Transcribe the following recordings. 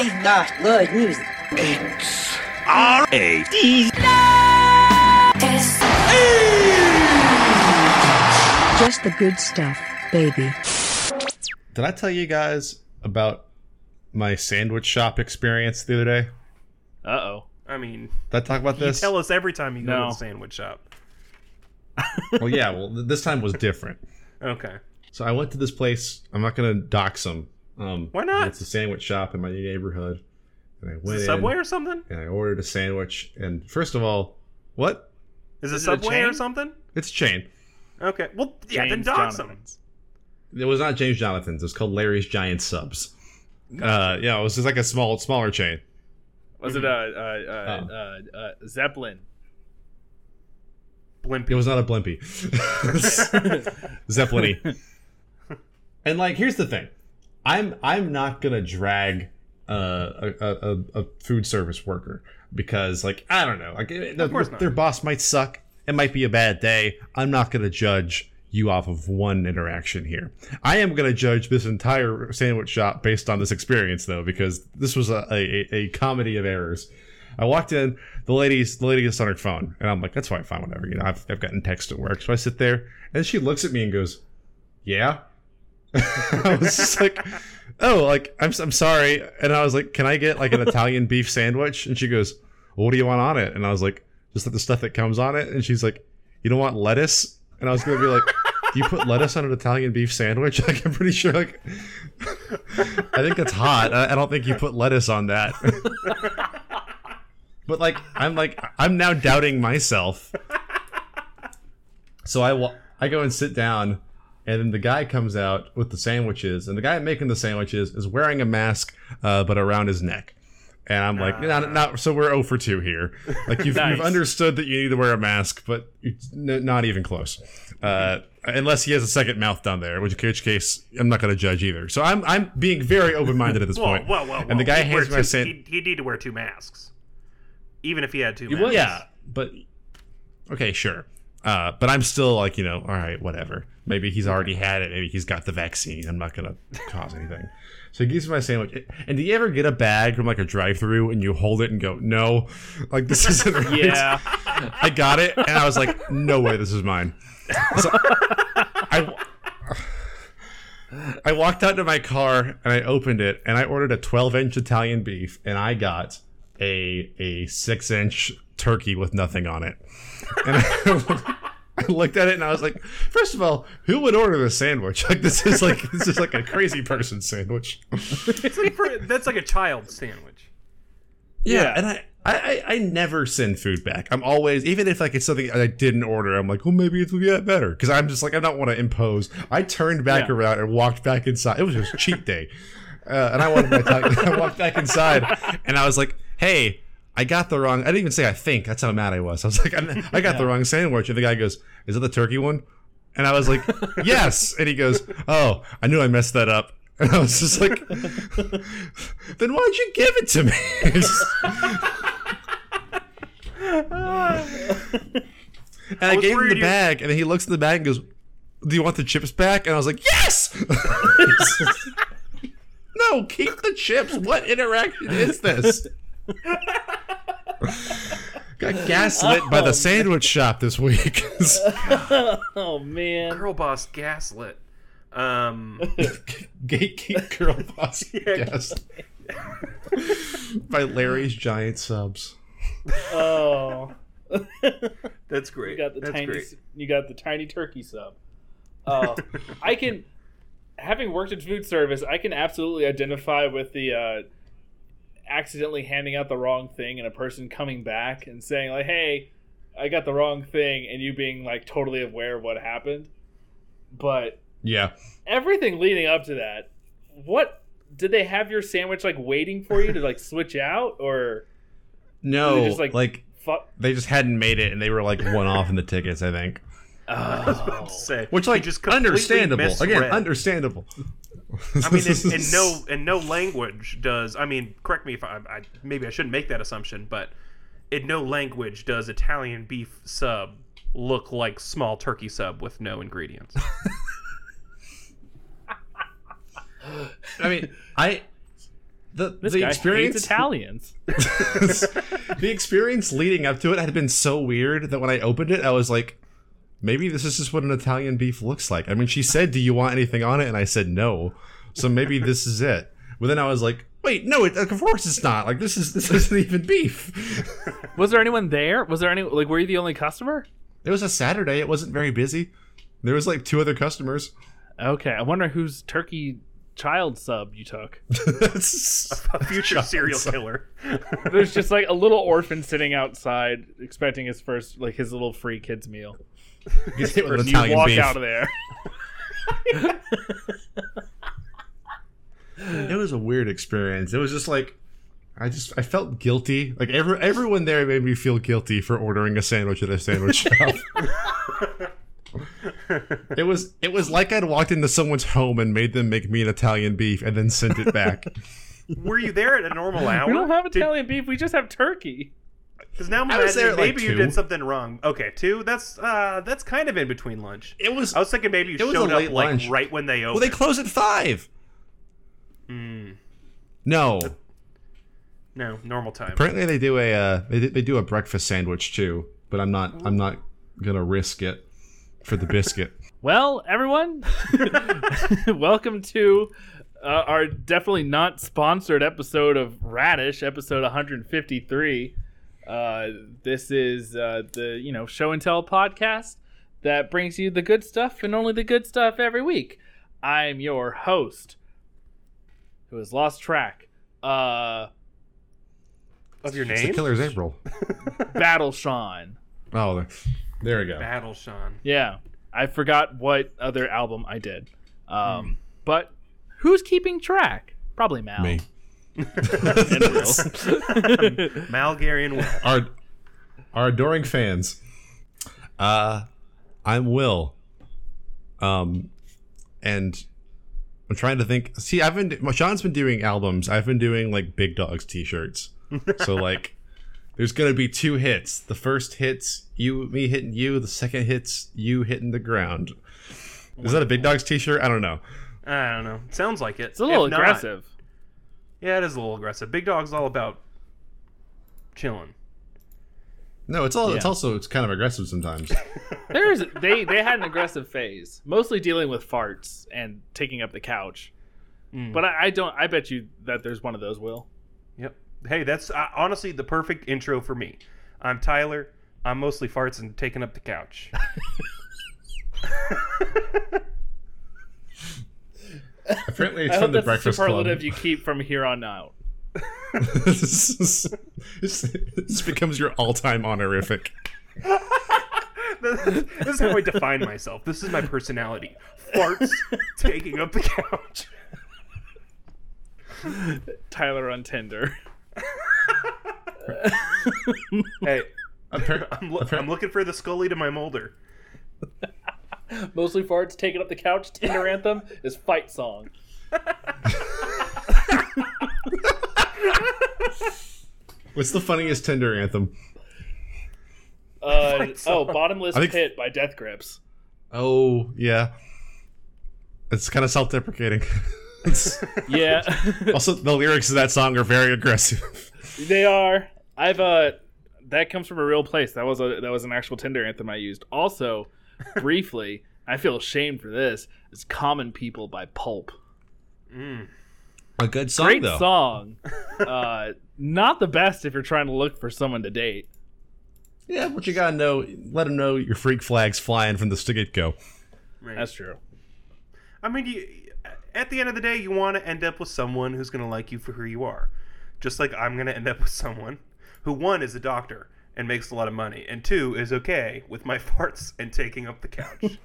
I'm not good news. It's R.A.D. Just the good stuff, baby. Did I tell you guys about my sandwich shop experience the other day? Uh-oh. I mean... Did I talk about this? You tell us every time you go to the sandwich shop. Well, yeah. Well, this time was different. Okay. So I went to this place. I'm not going to dox them. Why not? It's a sandwich shop in my new neighborhood. And I went in. Subway or something? And I ordered a sandwich. And first of all, what? Is it Subway or something? It's a chain. Okay. Well, yeah, James then dox them. It was not James Jonathan's. It was called Larry's Giant Subs. Yeah, it was just like a smaller chain. Was it a Zeppelin? Blimpy. It was not a Blimpy. Zeppelin-y. And like, here's the thing, I'm not gonna drag a food service worker because, like, I don't know, like, their boss might suck. It might be a bad day. I'm not gonna judge you off of one interaction here. I am going to judge this entire sandwich shop based on this experience, though, because this was a comedy of errors. I walked in, the lady is on her phone, and I'm like, that's fine, whatever. You know, I've gotten text at work, so I sit there, and she looks at me and goes, "Yeah." I was just like, "Oh, like I'm sorry," and I was like, "Can I get like an Italian beef sandwich?" And she goes, "Well, what do you want on it?" And I was like, "Just like the stuff that comes on it." And she's like, "You don't want lettuce?" And I was going to be like, do you put lettuce on an Italian beef sandwich? Like, I'm pretty sure, like, I think that's hot. I don't think you put lettuce on that. But, like, I'm now doubting myself. So I go and sit down, and then the guy comes out with the sandwiches. And the guy making the sandwiches is wearing a mask, but around his neck. And I'm like, not so we're 0 for 2 here. Like, you've understood that you need to wear a mask, but not even close. Unless he has a second mouth down there, which case I'm not going to judge either. So I'm being very open-minded at this point. Whoa. And the guy hands me my sandwich. He'd need to wear 2 masks, even if he had 2 masks. Well, yeah, but okay, sure. But I'm still like, you know, all right, whatever. Maybe he's already had it. Maybe he's got the vaccine. I'm not going to cause anything. So he gives me my sandwich. And do you ever get a bag from like a drive-thru and you hold it and go, no, like this isn't right? Yeah. I got it. And I was like, no way, this is mine. So I walked out to my car and I opened it and I ordered a 12-inch Italian beef and I got a 6-inch turkey with nothing on it. And I looked at it and I was like, first of all, who would order this sandwich? Like, this is like a crazy person sandwich. It's like that's like a child sandwich. Yeah. And I never send food back. I'm always, even if like it's something I didn't order, I'm like, well, maybe it will be that better. Because I'm just like, I don't want to impose. I turned back around and walked back inside. It was just cheat day. And I wanted my time. I walked back inside and I was like, hey, I got the wrong... I didn't even say I think. That's how mad I was. I was like, I got the wrong sandwich. And the guy goes, is it the turkey one? And I was like, yes. And he goes, oh, I knew I messed that up. And I was just like, then why'd you give it to me? And I gave him the bag. And then he looks at the bag and goes, do you want the chips back? And I was like, yes! No, keep the chips. What interaction is this? Got gaslit by the sandwich shop this week. Oh man, girl boss gaslit. Gatekeep girl boss gaslit by Larry's Giant Subs. Oh, that's great. You got the tiny turkey sub. I can, having worked in food service, I can absolutely identify with the. Accidentally handing out the wrong thing and a person coming back and saying like, hey, I got the wrong thing, and you being like totally aware of what happened. But yeah, everything leading up to that, what did they have your sandwich like waiting for you to like switch out, or no, just like they just hadn't made it and they were like one off in the tickets, I think. I was about to say, which like just understandable misread. Again, understandable. I mean, in no language does, I mean, correct me if I maybe I shouldn't make that assumption, but in no language does Italian beef sub look like small turkey sub with no ingredients. I mean, I This guy hates Italians. The experience leading up to it had been so weird that when I opened it, I was like, maybe this is just what an Italian beef looks like. I mean, she said, do you want anything on it? And I said, no. So maybe this is it. But then I was like, wait, no, of course it's not. Like, this isn't even beef. Was there anyone there? Was there any, like, were you the only customer? It was a Saturday. It wasn't very busy. There was like 2 other customers. Okay. I wonder whose turkey child sub you took. A future serial killer. There's just like a little orphan sitting outside expecting his first, like, his little free kid's meal. You walk beef out of there. It was a weird experience. It was just like, I felt guilty. Like everyone there made me feel guilty for ordering a sandwich at a sandwich shop. It was like I'd walked into someone's home and made them make me an Italian beef and then sent it back. Were you there at a normal hour? We don't have Italian beef. We just have turkey. Because now I'm imagining maybe you did something wrong. Okay, 2. That's kind of in between lunch. I was thinking maybe you showed up like right when they opened. Well, they close at 5. No, normal time. Apparently they do a they do a breakfast sandwich too, but I'm not gonna risk it for the biscuit. Well, everyone, welcome to our definitely not sponsored episode of Radish, episode 153. This is the show and tell podcast that brings you the good stuff and only the good stuff every week. I'm your host, who has lost track of your name. The killer's April. Battle Sean. Oh, there we go. Battle Sean. Yeah, I forgot what other album I did. But who's keeping track? Probably Mal. Me. And Will. Mal, Gary, and Will. Our adoring fans. I'm Will. And I'm trying to think. See, Sean's been doing albums. I've been doing like Big Dogs t-shirts. So like, there's gonna be 2 hits. The first hit's me hitting you. The second hit's you hitting the ground. Is that a Big Dogs t-shirt? I don't know. It sounds like it. It's a little aggressive. Yeah, it is a little aggressive. Big Dog's all about chilling. No, it's also kind of aggressive sometimes. They had an aggressive phase, mostly dealing with farts and taking up the couch. But I bet you that there's one of those, Will. Yep. Hey, that's honestly the perfect intro for me. I'm Tyler. I'm mostly farts and taking up the couch. Apparently, it's from the Breakfast Club. I hope that's the superlative you keep from here on out. This becomes your all-time honorific. This is how I define myself. This is my personality. Farts taking up the couch. Tyler on Tinder. Hey, I'm looking for the Scully to my Mulder. Mostly farts taking up the couch. Tinder anthem is fight song. What's the funniest Tinder anthem? Bottomless Pit by Death Grips. Oh yeah, it's kind of self-deprecating. Yeah. Also, the lyrics of that song are very aggressive. They are. That comes from a real place. That was an actual Tinder anthem I used. Also, briefly, I feel ashamed for this. It's "Common People" by Pulp. A good song, great though. Song. Not the best if you're trying to look for someone to date. Yeah, but you gotta know. Let them know your freak flag's flying from the get-go. Right. That's true. I mean, at the end of the day, you want to end up with someone who's gonna like you for who you are. Just like I'm gonna end up with someone who, 1, is a doctor and makes a lot of money, and 2, is okay with my farts and taking up the couch.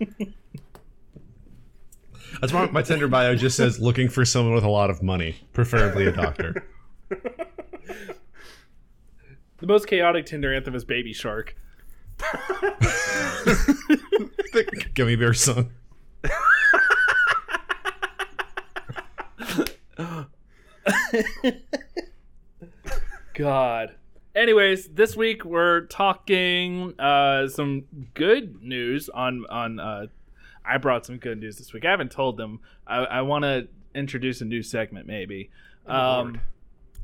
That's why my Tinder bio just says looking for someone with a lot of money, preferably a doctor. The most chaotic Tinder anthem is Baby Shark. The Gummy Bear song. God. Anyways, this week we're talking some good news on I brought some good news this week. I haven't told them. I want to introduce a new segment, maybe.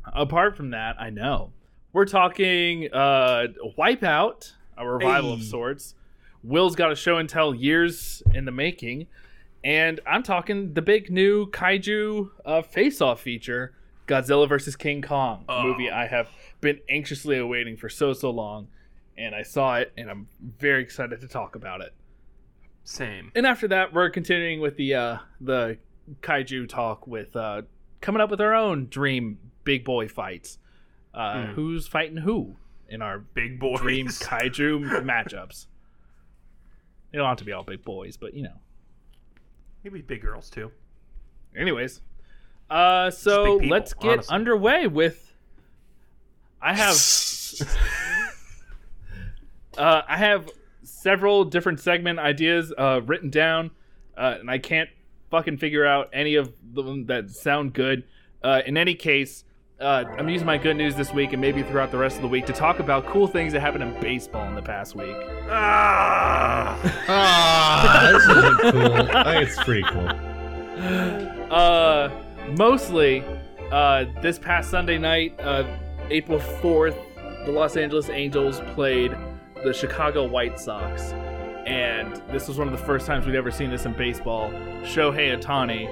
apart from that, I know. We're talking Wipeout, a revival of sorts. Will's got a show and tell years in the making. And I'm talking the big new kaiju face-off feature, Godzilla vs. King Kong, a movie I have been anxiously awaiting for so long. And I saw it, and I'm very excited to talk about it. Same. And after that, we're continuing with the kaiju talk with coming up with our own dream big boy fights. Who's fighting who in our big boys dream kaiju matchups? They don't have to be all big boys, but you know, maybe big girls too. Anyways, so people, let's get underway with. I have several different segment ideas written down, and I can't fucking figure out any of them that sound good. In any case, I'm using my good news this week and maybe throughout the rest of the week to talk about cool things that happened in baseball in the past week. This isn't cool. I think it's pretty cool. Mostly, this past Sunday night, April 4th, the Los Angeles Angels played the Chicago White Sox. And this was one of the first times we'd ever seen this in baseball. Shohei Ohtani,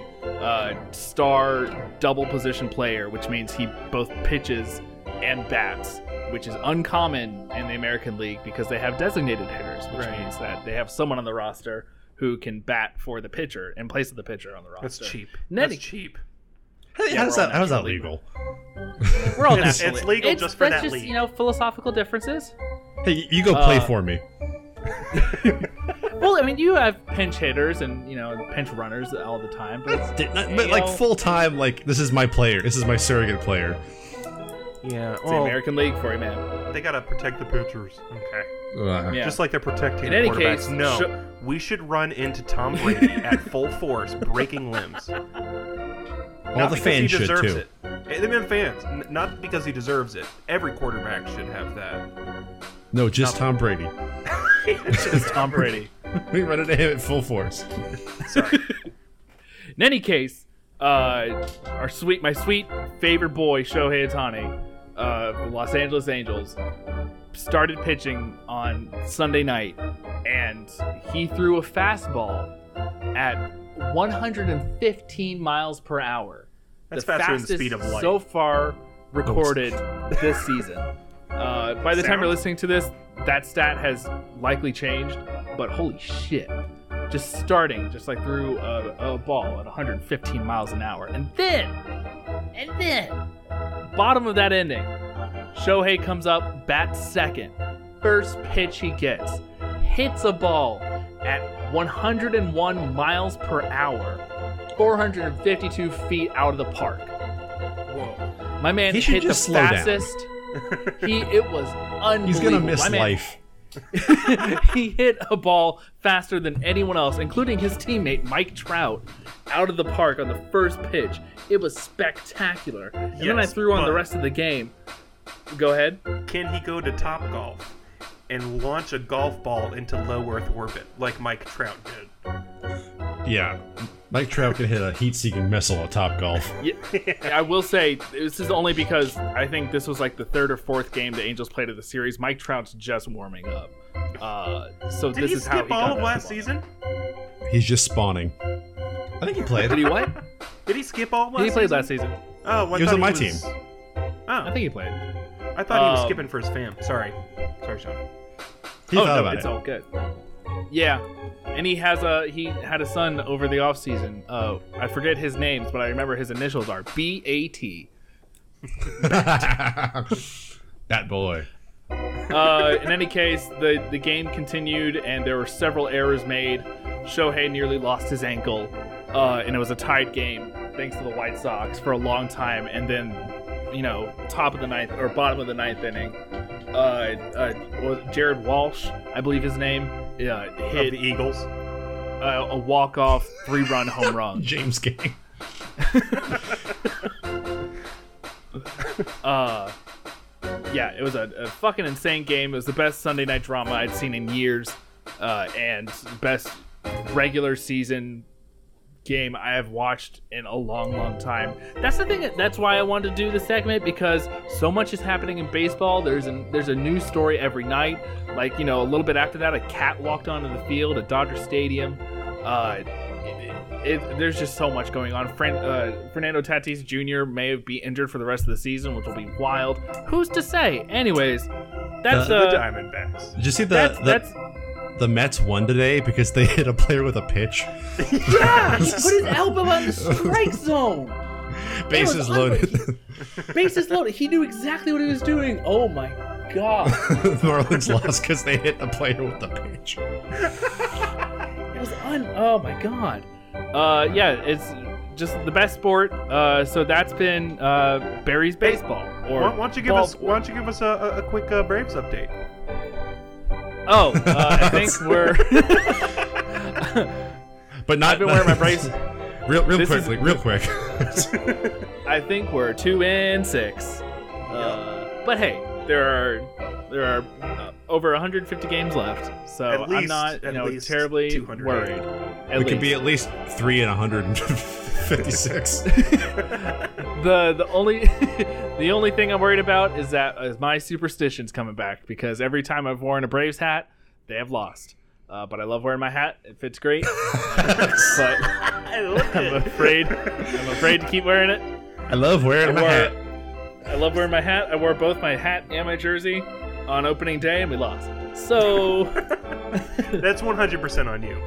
star double position player, which means he both pitches and bats, which is uncommon in the American League because they have designated hitters, which means that they have someone on the roster who can bat for the pitcher in place of the pitcher on the roster. That's cheap. That's cheap. Yeah, how's that legal? We're all it's legal it's, just for that league. You know, philosophical differences. Hey, you go play for me. Well, I mean, you have pinch hitters and, you know, pinch runners all the time. But like, full-time, like, this is my player. This is my surrogate player. Yeah. It's the American League for you, man. They got to protect the pitchers. Okay. Yeah. Just like they're protecting the quarterbacks. Case, no. We should run into Tom Brady at full force, breaking limbs. All the fans should, too. They've been fans. Not because he deserves it. Every quarterback should have that. No, just Tom Brady. Just Tom Brady. We run into him at full force. Sorry. In any case, my sweet favorite boy, Shohei Ohtani, the Los Angeles Angels, started pitching on Sunday night, and he threw a fastball at 115 miles per hour. That's faster than the speed of light. So far recorded this season. By the time you're listening to this, that stat has likely changed, but holy shit. Just through a ball at 115 miles an hour. And then, bottom of that inning, Shohei comes up, bats second. First pitch he gets, hits a ball at 101 miles per hour, 452 feet out of the park. Whoa. My man hit the fastest... Down. It was unbelievable. He's gonna miss life. He hit a ball faster than anyone else, including his teammate Mike Trout, out of the park on the first pitch. It was spectacular. And then I threw on the rest of the game. Go ahead. Can he go to Top Golf and launch a golf ball into low Earth orbit like Mike Trout did? Yeah. Mike Trout could hit a heat-seeking missile at Top Golf. Yeah, I will say, this is only because I think this was like the third or fourth game the Angels played of the series. Mike Trout's just warming up. So did this is how he got all of last season? He's just spawning. I think he played. Did he what? Did he skip all last season? He played last season. Oh, he was on my team. Oh. I think he played. I thought he was skipping for his fam. Sorry, Sean. He thought about it. It's all good. Yeah, and he had a son over the off season. I forget his names, but I remember his initials are B.A.T. That boy. In any case, the game continued, and there were several errors made. Shohei nearly lost his ankle, and it was a tied game thanks to the White Sox for a long time. And then, you know, top of the ninth or bottom of the ninth inning, Jared Walsh, I believe his name. Yeah, hit of the Eagles. A walk-off, three-run home run. James Gang. Yeah, it was a fucking insane game. It was the best Sunday night drama I'd seen in years, and best regular season game I have watched in a long, long time. That's the thing. That's why I wanted to do this segment, because so much is happening in baseball. There's a new story every night. Like, you know, a little bit after that, a cat walked onto the field at Dodger Stadium. There's just so much going on. Fernando Tatis Jr. may be injured for the rest of the season, which will be wild. Who's to say? Anyways, that's the Diamondbacks. Did you see that's the Mets won today because they hit a player with a pitch? Yeah, he put his elbow on the strike zone. Bases loaded. Bases loaded. He knew exactly what he was doing. Oh my god. The Marlins lost because they hit a player with a pitch. It was oh my god. Yeah, it's just the best sport. So that's been Barry's baseball. Or why don't you give us a quick Braves update? Oh, I think we're. But not. I've been wearing my Braves. Real quick. I think we're 2-6. But hey, there are over 150 games left, so at least, I'm not terribly 200. Worried. Could be at least 3-156. The only thing I'm worried about is that my superstition's coming back, because every time I've worn a Braves hat, they have lost. But I love wearing my hat; it fits great. But I'm afraid to keep wearing it. I love wearing my hat. I love wearing my hat. I wore both my hat and my jersey on opening day, and we lost. So that's 100% on you.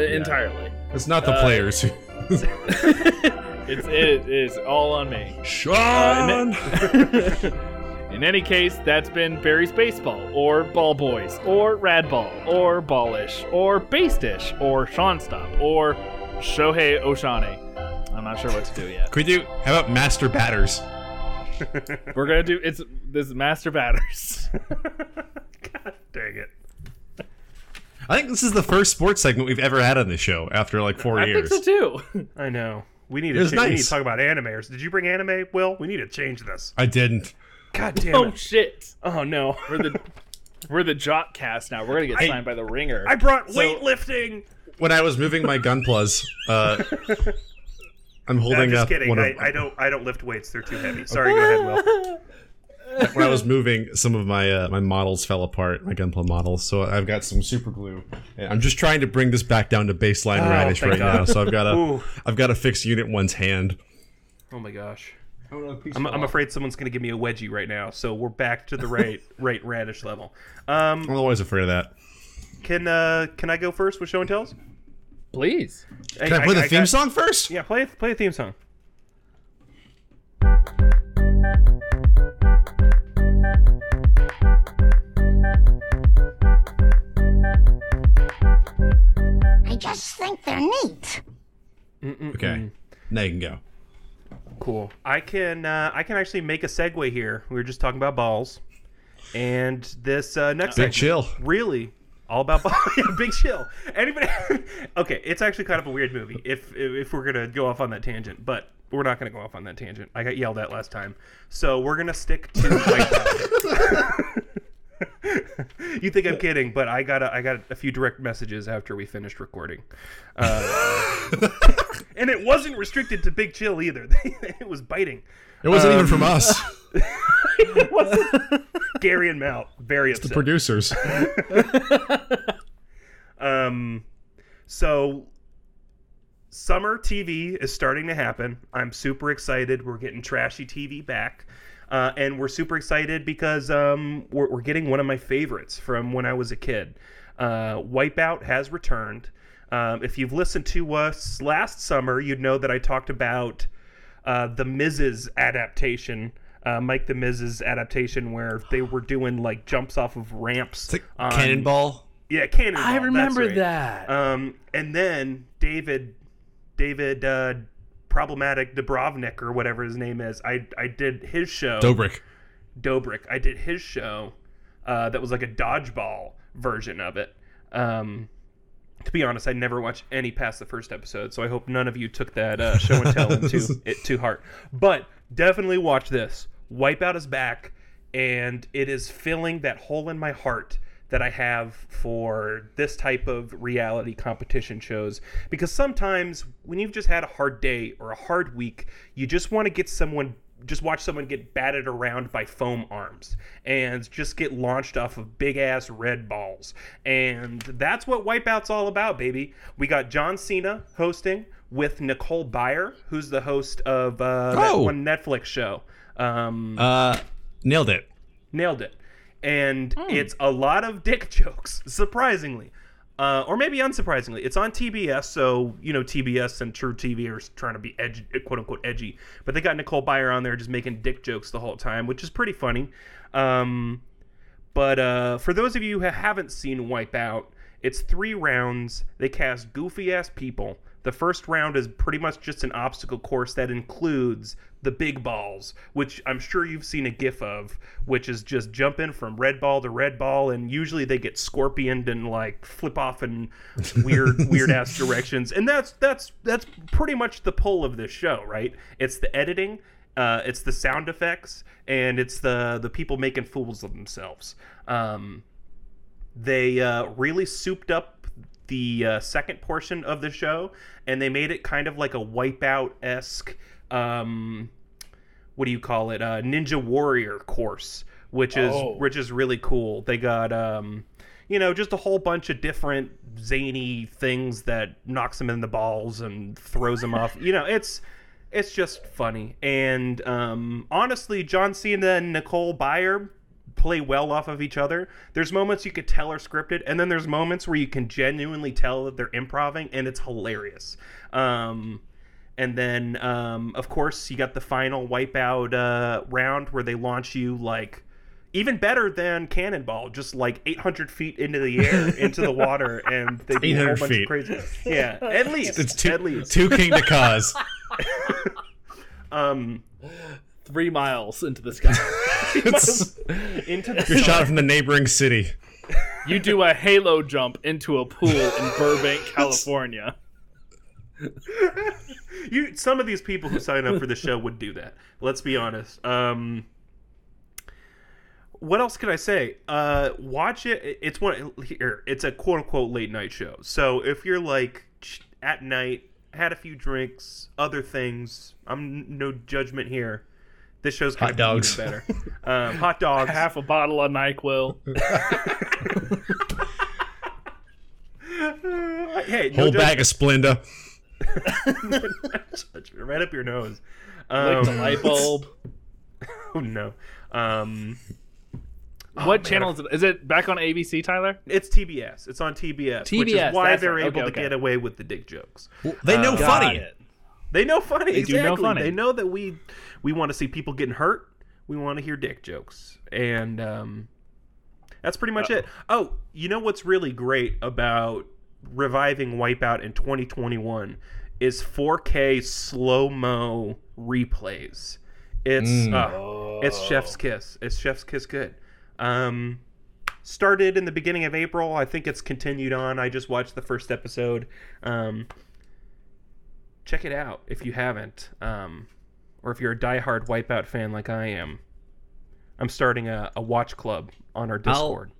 Entirely. It's not the players. It is all on me. Sean! In any case, that's been Barry's Baseball, or Ball Boys, or Radball, or Ballish, or Base-ish, or Sean Stop, or Shohei Ohtani. I'm not sure what to do yet. How about Master Batters? We're going to do, this is Master Batters. God dang it. I think this is the first sports segment we've ever had on this show after like 4 years. I think so too. I know. We need to talk about animators. Did you bring anime, Will? We need to change this. I didn't. God damn it. Oh shit. Oh no. We're the jock cast now. We're going to get signed by the Ringer. I brought weightlifting. When I was moving my Gunplas, I'm holding up. I'm just kidding. I don't lift weights. They're too heavy. Sorry, go ahead, Will. When I was moving, some of my my models fell apart, my Gunpla models. So I've got some super glue. I'm just trying to bring this back down to baseline radish right now. So I've got to fix Unit 1's hand. Oh my gosh! I'm afraid someone's going to give me a wedgie right now. So we're back to the right radish level. I'm always afraid of that. Can I go first with show and tells? Please. Can I play the theme song first? Yeah, play a theme song. I just think they're neat. Mm-mm-mm. Okay, now you can go. Cool. I can actually make a segue here. We were just talking about balls, and this next big chill really all about balls. Yeah, big chill. Anybody? Okay, it's actually kind of a weird movie. If we're gonna go off on that tangent, but we're not gonna go off on that tangent. I got yelled at last time, so we're gonna stick to Wipeout. You think I'm kidding, but I got a few direct messages after we finished recording. And it wasn't restricted to Big Chill either. It was biting. It wasn't even from us. It wasn't. Gary and Mal, very upset. It's the producers. So summer TV is starting to happen. I'm super excited. We're getting trashy TV back. And we're super excited because we're getting one of my favorites from when I was a kid. Wipeout has returned. If you've listened to us last summer, you'd know that I talked about the Miz's adaptation, Mike the Miz's adaptation, where they were doing like jumps off of ramps. It's like Cannonball? Yeah, Cannonball. I remember that. And then David Problematic Dubrovnik or whatever his name is. I did his show. Dobrik. I did his show that was like a dodgeball version of it. To be honest, I never watched any past the first episode, so I hope none of you took that show and tell into it too hard. But definitely watch this. Wipeout is back, and it is filling that hole in my heart that I have for this type of reality competition shows, because sometimes when you've just had a hard day or a hard week, you just want to get someone, just watch someone get batted around by foam arms and just get launched off of big ass red balls. And that's what Wipeout's all about, baby. We got John Cena hosting with Nicole Byer, who's the host of that one Netflix show. Nailed it. And it's a lot of dick jokes, surprisingly. Or maybe unsurprisingly. It's on TBS, so, you know, TBS and True TV are trying to be edgy, quote-unquote edgy. But they got Nicole Byer on there just making dick jokes the whole time, which is pretty funny. But for those of you who haven't seen Wipeout, it's 3 rounds. They cast goofy-ass people. The first round is pretty much just an obstacle course that includes the big balls, which I'm sure you've seen a gif of, which is just jumping from red ball to red ball, and usually they get scorpioned and like flip off in weird ass directions. And that's pretty much the pull of this show, right? It's the editing, it's the sound effects, and it's the people making fools of themselves. They really souped up the second portion of the show, and they made it kind of like a Wipeout-esque, Ninja Warrior course, which is really cool. They got, just a whole bunch of different zany things that knocks them in the balls and throws them off. You know, it's just funny. And honestly, John Cena and Nicole Byer play well off of each other. There's moments you could tell are scripted, and then there's moments where you can genuinely tell that they're improvising, and it's hilarious. And then, of course, you got the final Wipeout round where they launch you, like, even better than Cannonball, just like 800 feet into the air, into the water, and they do a whole bunch of crazy stuff. Yeah, at least. It's two, at least. Two king to cause. 3 miles into the sky. You're shot from the neighboring city. You do a halo jump into a pool in Burbank, California. Some of these people who sign up for the show would do that. Let's be honest. What else could I say? Watch it. It's a quote unquote late night show. So if you're like at night, had a few drinks, other things, I'm no judgment here. This show's hot dogs. Better. Hot dogs. Half a bottle of NyQuil. Hey, whole bag of Splenda. Right up your nose. Like the light bulb. Oh no. Channel is it? Is it back on ABC, Tyler? It's TBS. It's on TBS. TBS, which is why they're able to get away with the dick jokes. Well, they know funny. It. They know funny. They exactly. Know funny. They know that we want to see people getting hurt. We want to hear dick jokes. And that's pretty much it. Oh, you know what's really great about reviving Wipeout in 2021 is 4K slow-mo replays. It's chef's kiss. It's chef's kiss good. Started in the beginning of April. I think it's continued on. I just watched the first episode. Check it out if you haven't, or if you're a diehard Wipeout fan like I am. I'm starting a watch club on our Discord.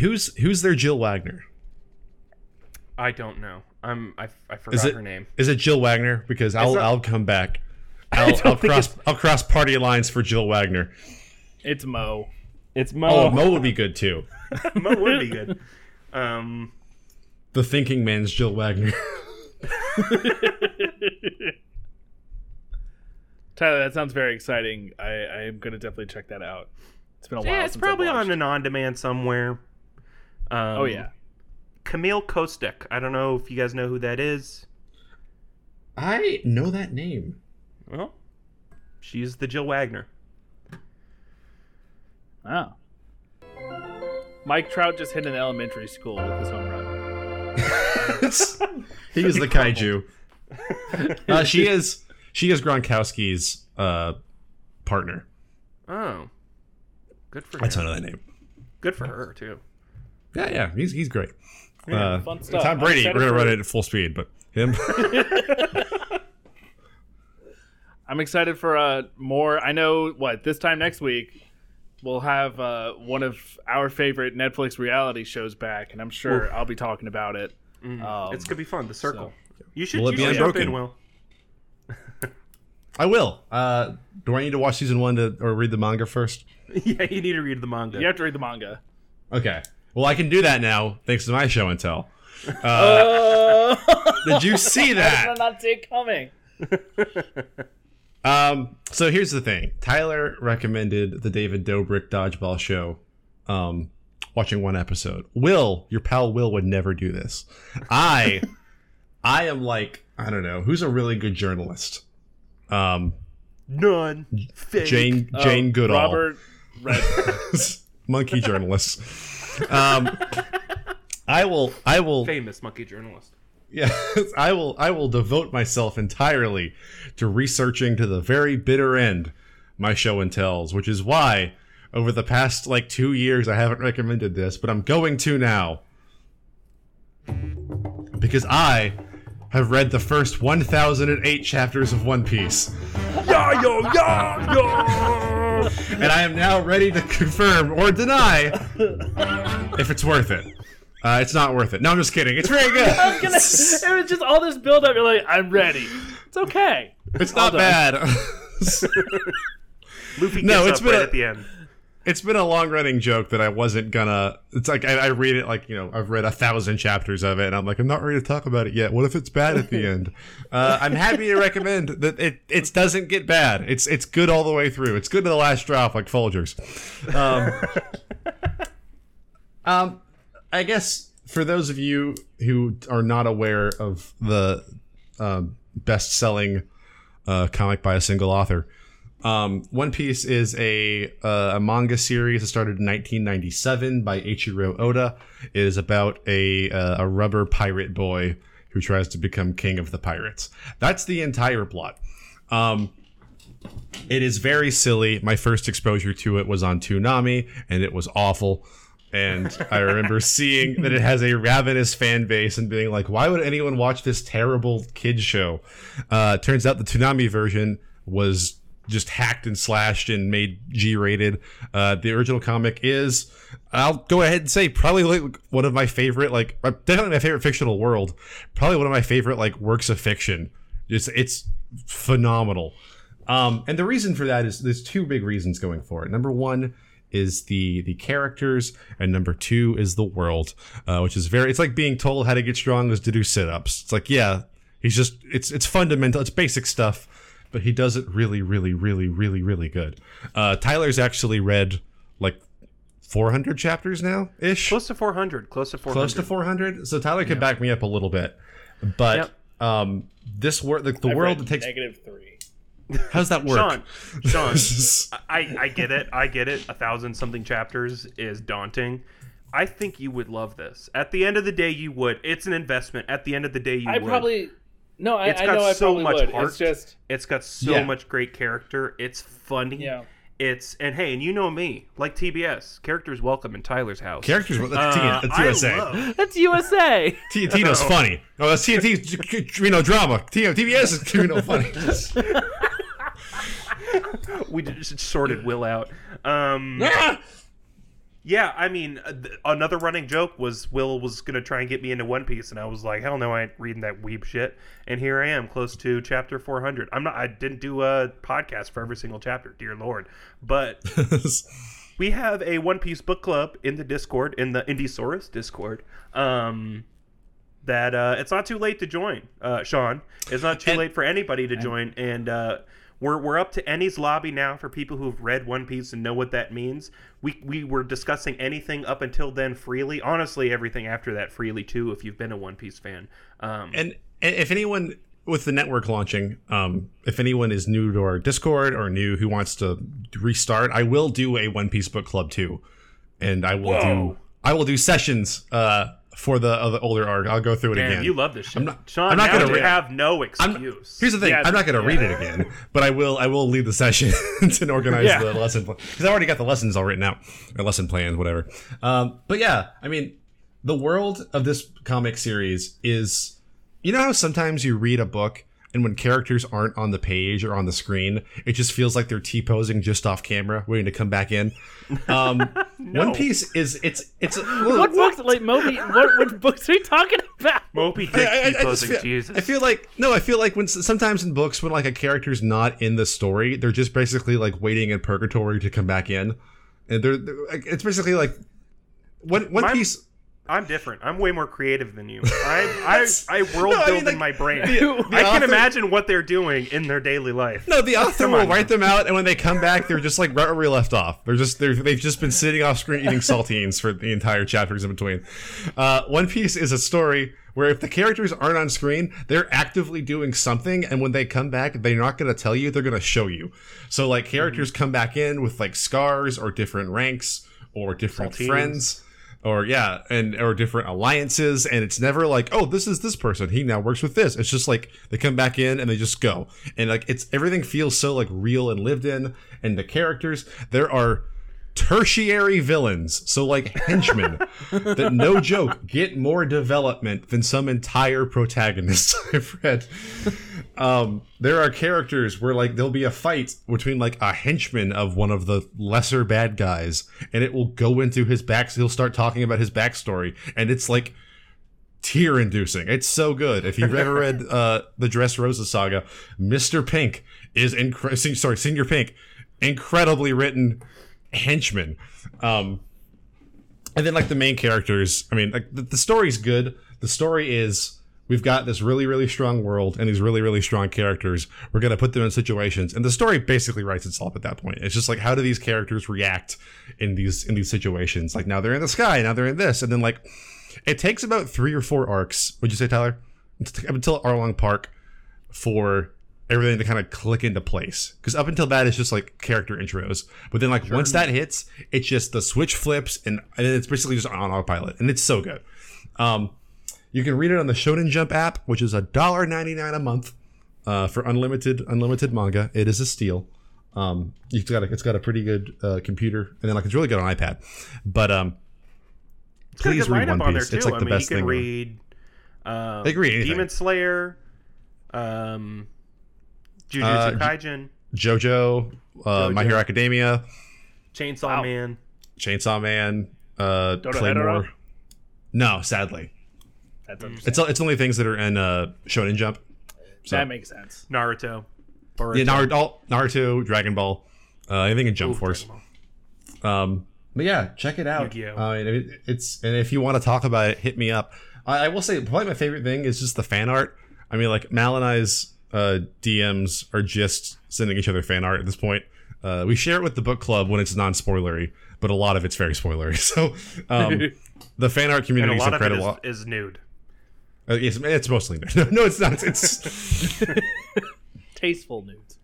Who's their Jill Wagner? I don't know. I forgot her name. Is it Jill Wagner? Because I'll come back. I'll cross party lines for Jill Wagner. It's Mo. It's Mo. Oh, Mo would be good too. Mo would be good. The thinking man's Jill Wagner. Tyler, that sounds very exciting. I'm gonna definitely check that out. It's been a while. Yeah, it's probably on an on-demand somewhere. Camille Kostek. I don't know if you guys know who that is. I know that name. Well, she's the Jill Wagner. Wow. Mike Trout just hit an elementary school with his home run. He is the kaiju. She is Gronkowski's partner. Oh, good for her. I don't know that name. Good for her too. Yeah, he's great. Yeah, fun stuff. Tom Brady, we're gonna run it at full speed, but him. I'm excited for more. I know what this time next week we'll have one of our favorite Netflix reality shows back, and I'm sure I'll be talking about it. It's gonna be fun. The Circle. So. You should jump in, Will. I will. Do I need to watch season one or read the manga first? Yeah, you need to read the manga. You have to read the manga. Okay. Well, I can do that now, thanks to my show and tell. Did you see that? I did not see it coming. So here's the thing. Tyler recommended the David Dobrik Dodgeball show, watching one episode. Will, your pal Will, would never do this. I am like, I don't know, who's a really good journalist? None. Fake. Jane Goodall. Robert Redford. Monkey journalists. I will famous monkey journalist. Yes, I will devote myself entirely to researching to the very bitter end my show and tells, which is why over the past 2 years I haven't recommended this, but I'm going to now. Because I have read the first 1,008 chapters of One Piece. Yo! And I am now ready to confirm or deny if it's worth it. It's not worth it. No, I'm just kidding. It's very good. It was just all this build-up. You're like, I'm ready. It's okay. It's not bad. Luffy gets up right at the end. It's been a long-running joke that I wasn't gonna... It's like, I read it I've read 1,000 chapters of it, and I'm like, I'm not ready to talk about it yet. What if it's bad at the end? I'm happy to recommend that it doesn't get bad. It's good all the way through. It's good to the last drop, like Folgers. I guess for those of you who are not aware of the best-selling comic by a single author... One Piece is a manga series that started in 1997 by Eiichiro Oda. It is about a rubber pirate boy who tries to become king of the pirates. That's the entire plot. It is very silly. My first exposure to it was on Toonami, and it was awful. And I remember seeing that it has a ravenous fan base and being like, why would anyone watch this terrible kid show? Turns out the Toonami version was... just hacked and slashed and made G-rated. The original comic is, I'll go ahead and say, probably one of my favorite, definitely my favorite fictional world. Probably one of my favorite works of fiction. It's phenomenal. And the reason for that is there's two big reasons going for it. Number one is the characters, and number two is the world, which is very. It's like being told how to get strong is to do sit-ups. It's like, yeah, he's just. It's fundamental. It's basic stuff. But he does it really, really, really, really, really good. Tyler's actually read 400 chapters now, ish. Close to 400. So Tyler can back me up a little bit, but this world, the world that takes -3. How's that work, Sean? I get it. 1,000-something chapters is daunting. I think you would love this. At the end of the day, you would. It's an investment. At the end of the day, you would. No, I know I probably would. It's got so much heart. It's got so much great character. It's funny. Yeah. And you know me, like TBS, characters welcome in Tyler's house. Characters welcome. That's USA. That's USA. TNT's funny. No, that's TNT's drama. TBS is funny. We just sorted Will out. Yeah, I mean, another running joke was Will was going to try and get me into One Piece, and I was like, hell no, I ain't reading that weeb shit. And here I am, close to chapter 400. I didn't do a podcast for every single chapter, dear Lord. But we have a One Piece book club in the Discord, in the Indiesaurus Discord, that it's not too late to join, Sean. It's not too late for anybody to join, and... We're up to Enies Lobby now for people who've read One Piece and know what that means. We were discussing anything up until then freely. Honestly, everything after that freely, too, if you've been a One Piece fan. And if anyone, with the network launching, if anyone is new to our Discord or new who wants to restart, I will do a One Piece book club, too. And I will do sessions for the older arc. I'll go through it again. You love this shit. Sean, I'm not going to have no excuse. Here's the thing. I'm not going to read it again, but I will lead the session and organize the lesson plan. Because I already got the lessons all written out. Or lesson plans, whatever. But yeah, I mean, the world of this comic series is... You know how sometimes you read a book And when characters aren't on the page or on the screen, it just feels like they're T-posing just off camera, waiting to come back in. No. One Piece is it's what books like Moby? What books are you talking about? Moby Dick T-posing. Jesus. I feel like when sometimes in books when like a character's not in the story, they're just basically like waiting in purgatory to come back in, and they're it's basically like One Piece. I'm different. I'm way more creative than you. I world build in my brain. I can imagine what they're doing in their daily life. No, the author will write them out, and when they come back, they're just like right where we left off. They've just been sitting off screen eating saltines for the entire chapters in between. One Piece is a story where if the characters aren't on screen, they're actively doing something, and when they come back, they're not going to tell you. They're going to show you. So like characters come back in with like scars or different ranks or different friends. Or yeah, and or different alliances, and it's never like, oh, this is this person. He now works with this. It's just like they come back in and they just go, and like it's everything feels so like real and lived in, and the characters there are tertiary villains, so like henchmen that no joke get more development than some entire protagonists I've read. There are characters where like there'll be a fight between like a henchman of one of the lesser bad guys, and it will go into his back. He'll start talking about his backstory, and it's like tear-inducing. It's so good. If you've ever read the Dressrosa saga, Mr. Pink is Senior Pink, incredibly written henchman. And then like the main characters. I mean, like the story's good. The story is. We've got this really, really strong world and these really, really strong characters. We're going to put them in situations. And the story basically writes itself at that point. It's just like, how do these characters react in these situations? Like, now they're in the sky. Now they're in this. And then, like, it takes about 3 or 4 arcs, would you say, Tyler? Up until Arlong Park for everything to kind of click into place. Because up until that, it's just, like, character intros. But then, like, once that hits, it's just the switch flips. And it's basically just on autopilot. And it's so good. You can read it on the Shonen Jump app, which is $1.99 a month for unlimited manga. It is a steal. It's got a pretty good computer, and then like it's really good on iPad. But please read One Piece. It's like the best thing. You can read. They can read anything. Demon Slayer, Jujutsu Kaisen, JoJo, My Hero Academia, Chainsaw Man, Claymore. No, sadly. It's only things that are in Shonen Jump. So. That makes sense. Naruto. Yeah, Naruto, Dragon Ball, anything in Jump Force. But yeah, check it out. And if you want to talk about it, hit me up. I will say probably my favorite thing is just the fan art. I mean, like Mal and I's DMs are just sending each other fan art at this point. We share it with the book club when it's non-spoilery, but a lot of it's very spoilery. So the fan art community is incredible. Is nude. It's mostly nude. No, it's not. It's tasteful nudes.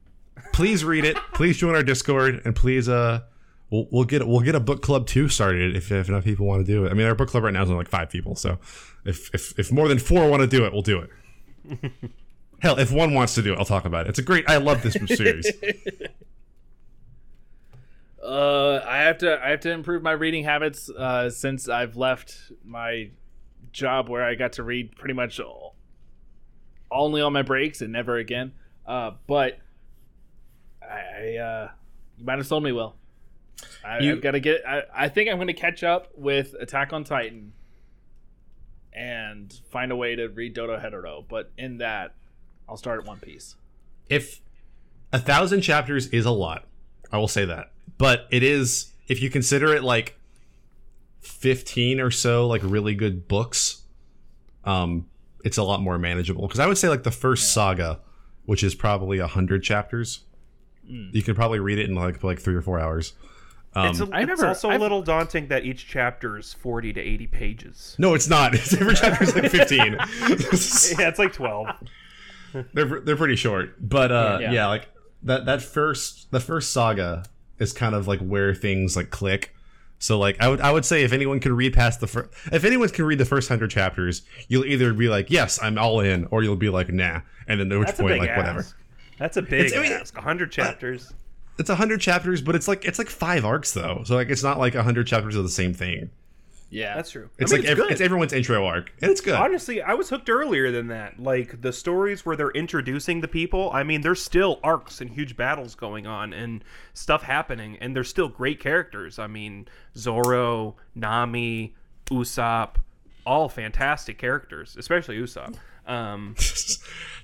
Please read it. Please join our Discord, and please we'll get a book club too started if enough people want to do it. I mean, our book club right now is only like 5 people, so if more than 4 want to do it, we'll do it. Hell, if 1 wants to do it, I'll talk about it. It's a great. I love this series. I have to improve my reading habits since I've left my job where I got to read pretty much only on my breaks and never again. But I you might have sold me well. I've got to get. I think I'm going to catch up with Attack on Titan and find a way to read Dodohedoro. But in that, I'll start at One Piece. If 1,000 chapters is a lot, I will say that. But it is, if you consider it like 15 or so like really good books, it's a lot more manageable. Because I would say like the first saga, which is probably 100 chapters, you could probably read it in like 3 or 4 hours. It's little daunting that each chapter is 40 to 80 pages. No, it's not. Every chapter is like 15. Yeah, it's like 12. They're pretty short. But like the first saga is kind of like where things like click. So like I would say if anyone can read the first 100 chapters, you'll either be like, yes, I'm all in, or you'll be like, nah. And then at which point like ask. Whatever. That's a big ask. 100 chapters. It's 100 chapters, but it's like 5 arcs though. So like it's not like 100 chapters of the same thing. Yeah, that's true. It's it's everyone's intro arc, and it's good. Honestly, I was hooked earlier than that. Like the stories where they're introducing the people. I mean, there's still arcs and huge battles going on and stuff happening, and there's still great characters. I mean, Zoro, Nami, Usopp, all fantastic characters, especially Usopp.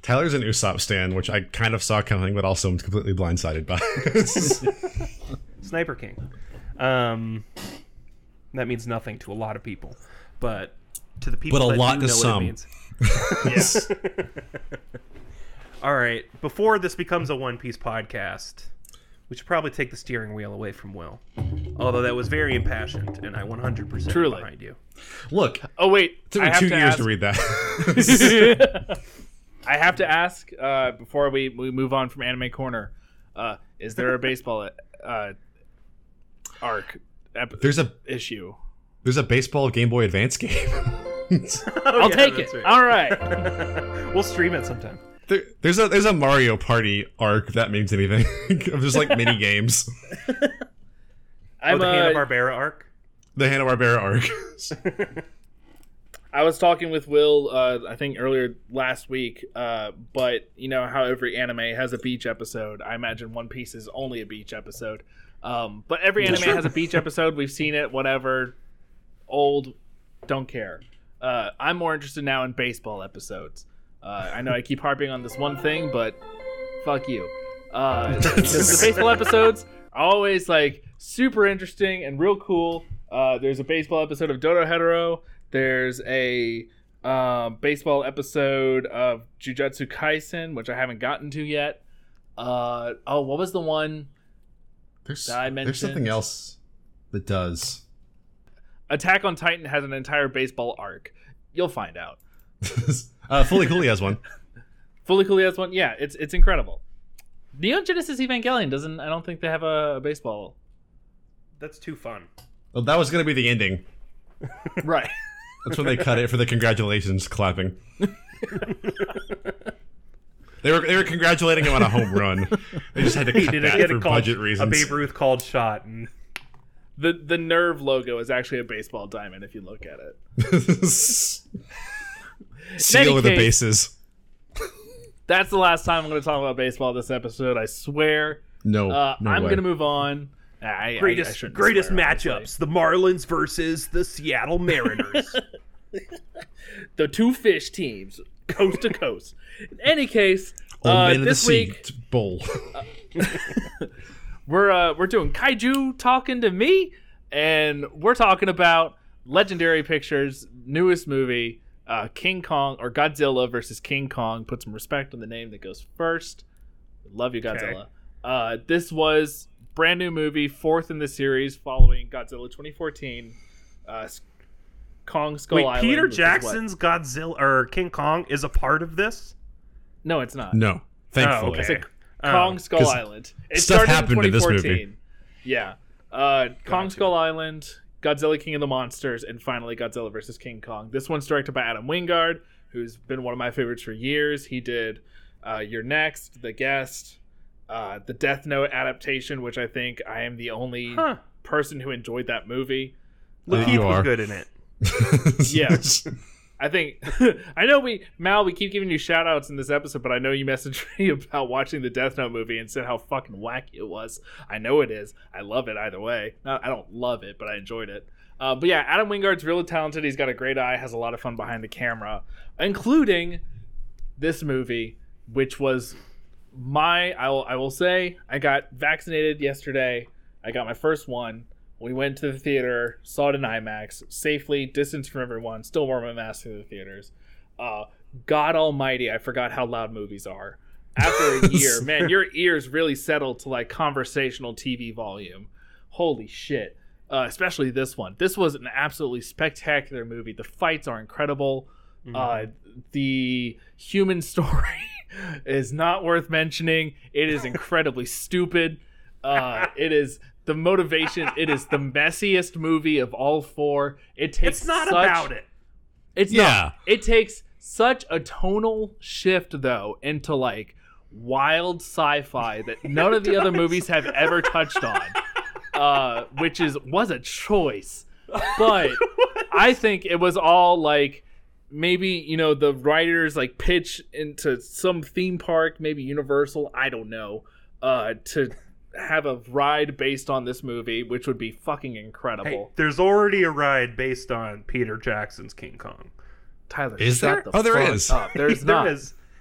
Tyler's an Usopp stan, which I kind of saw coming, but also I'm completely blindsided by. Sniper King. That means nothing to a lot of people, but to the people that do know what it means. Yes. All right. Before this becomes a One Piece podcast, we should probably take the steering wheel away from Will. Although that was very impassioned, and I 100% behind you. Look. Oh wait, it took me 2 years to read that. I have to ask before we move on from Anime Corner. Is there a baseball arc? There's a baseball Game Boy Advance game. I'll take it. Right. All right, we'll stream it sometime. There's a Mario Party arc, if that means anything. I'm just like mini games. The Hanna-Barbera arc. The Hanna-Barbera arc. I was talking with Will, I think earlier last week, but you know how every anime has a beach episode. I imagine One Piece is only a beach episode. But every anime has a beach episode. We've seen it, whatever. Old, don't care. I'm more interested now in baseball episodes. I know I keep harping on this one thing, but fuck you. The baseball episodes are always like super interesting and real cool. There's a baseball episode of Dorohedoro. There's a baseball episode of Jujutsu Kaisen, which I haven't gotten to yet. What was the one? There's something else that does. Attack on Titan has an entire baseball arc. You'll find out. Fooly Cooly has one. Fooly Cooly has one. Yeah, it's incredible. Neon Genesis Evangelion doesn't. I don't think they have a baseball. That's too fun. Well, that was going to be the ending. Right. That's when they cut it for the congratulations clapping. They were congratulating him on a home run. They just had to cut that for budget reasons. A Babe Ruth called shot. And... The Nerve logo is actually a baseball diamond if you look at it. See over the bases. That's the last time I'm going to talk about baseball this episode, I swear. No I'm going to move on. Greatest matchups. The Marlins versus the Seattle Mariners. The two fish teams. Coast to coast. In any case, this week bowl. We're doing Kaiju Talking to Me, and we're talking about Legendary Pictures' newest movie, King Kong or Godzilla versus King Kong. Put some respect on the name that goes first. Love you, Godzilla. Okay. This was brand new movie, fourth in the series, following Godzilla 2014. Kong Skull Island. Peter Jackson's Godzilla or King Kong is a part of this? No, it's not. No, thankfully. Okay. It's Kong Skull Island. It stuff happened in 2014. In this movie. Yeah, Kong Skull Island, Godzilla King of the Monsters, and finally Godzilla vs. King Kong. This one's directed by Adam Wingard, who's been one of my favorites for years. He did You're Next, The Guest, the Death Note adaptation, which I think I am the only person who enjoyed that movie. He was good in it. Yeah, I think I know we keep giving you shout outs in this episode, but I know you messaged me about watching the Death Note movie and said how fucking wacky it was. I know it is. I love it either way. I don't love it, but I enjoyed it. But yeah, Adam Wingard's really talented. He's got a great eye, has a lot of fun behind the camera, including this movie, which was I will say I got vaccinated yesterday. I got my first one. We went to the theater, saw it in IMAX, safely, distanced from everyone, still wore my mask through the theaters. God almighty, I forgot how loud movies are. After a year, man, your ears really settle to like conversational TV volume. Holy shit. Especially this one. This was an absolutely spectacular movie. The fights are incredible. Mm-hmm. The human story is not worth mentioning. It is incredibly stupid. It is... The motivation, it is the messiest movie of all four. It's not about it. It's not. It takes such a tonal shift, though, into, like, wild sci-fi that none of the other movies have ever touched on, which was a choice. But I think it was all like maybe, you know, the writers like pitch into some theme park, maybe Universal, I don't know, to have a ride based on this movie, which would be fucking incredible. Hey, there's already a ride based on Peter Jackson's King Kong. Tyler, is there? The There is. There's not.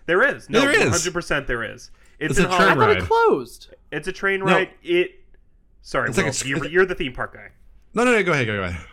There is. No, there is. 100% there is. It's a train ride. I thought it closed. It's a train ride. No. It. Sorry, Will, like you're the theme park guy. No. Go ahead.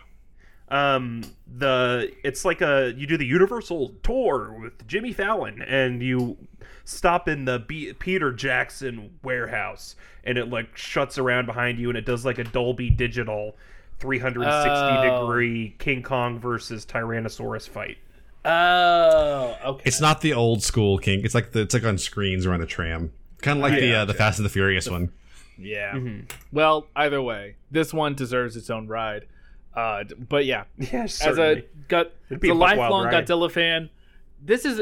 It's like you do the Universal tour with Jimmy Fallon, and you stop in the Peter Jackson warehouse, and it like shuts around behind you, and it does like a Dolby Digital 360-degree King Kong versus Tyrannosaurus fight. Oh, okay. It's not the old school King. It's like it's like on screens or on the tram, kind of like the Fast and the Furious one. Yeah. Mm-hmm. Well, either way, this one deserves its own ride. But yeah, certainly. As a lifelong Godzilla fan, this is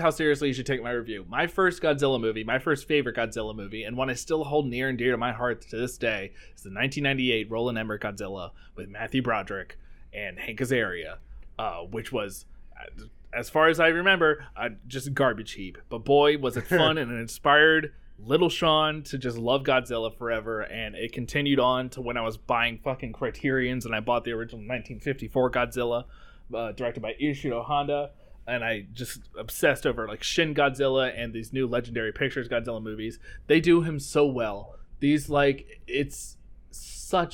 how seriously you should take my review. My first Godzilla movie, my first favorite Godzilla movie, and one I still hold near and dear to my heart to this day, is the 1998 Roland Emmerich Godzilla with Matthew Broderick and Hank Azaria, which was, as far as I remember, just a garbage heap. But boy, was it fun and it inspired Little Sean to just love Godzilla forever, and it continued on to when I was buying fucking Criterions, and I bought the original 1954 Godzilla, directed by Eiichiro Oda, and I just obsessed over like Shin Godzilla and these new Legendary Pictures Godzilla movies. They do him so well. These like it's a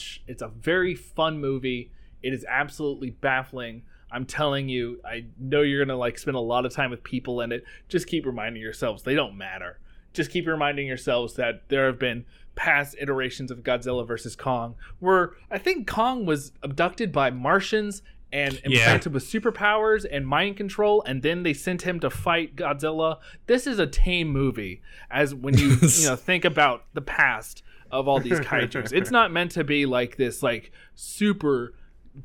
very fun movie. It is absolutely baffling. I'm telling you, I know you're gonna like spend a lot of time with people in it. Just keep reminding yourselves they don't matter. Just keep reminding yourselves that there have been past iterations of Godzilla versus Kong where I think Kong was abducted by Martians and implanted with superpowers and mind control, and then they sent him to fight Godzilla. This is a tame movie as when you think about the past of all these kaijus. It's not meant to be like this like super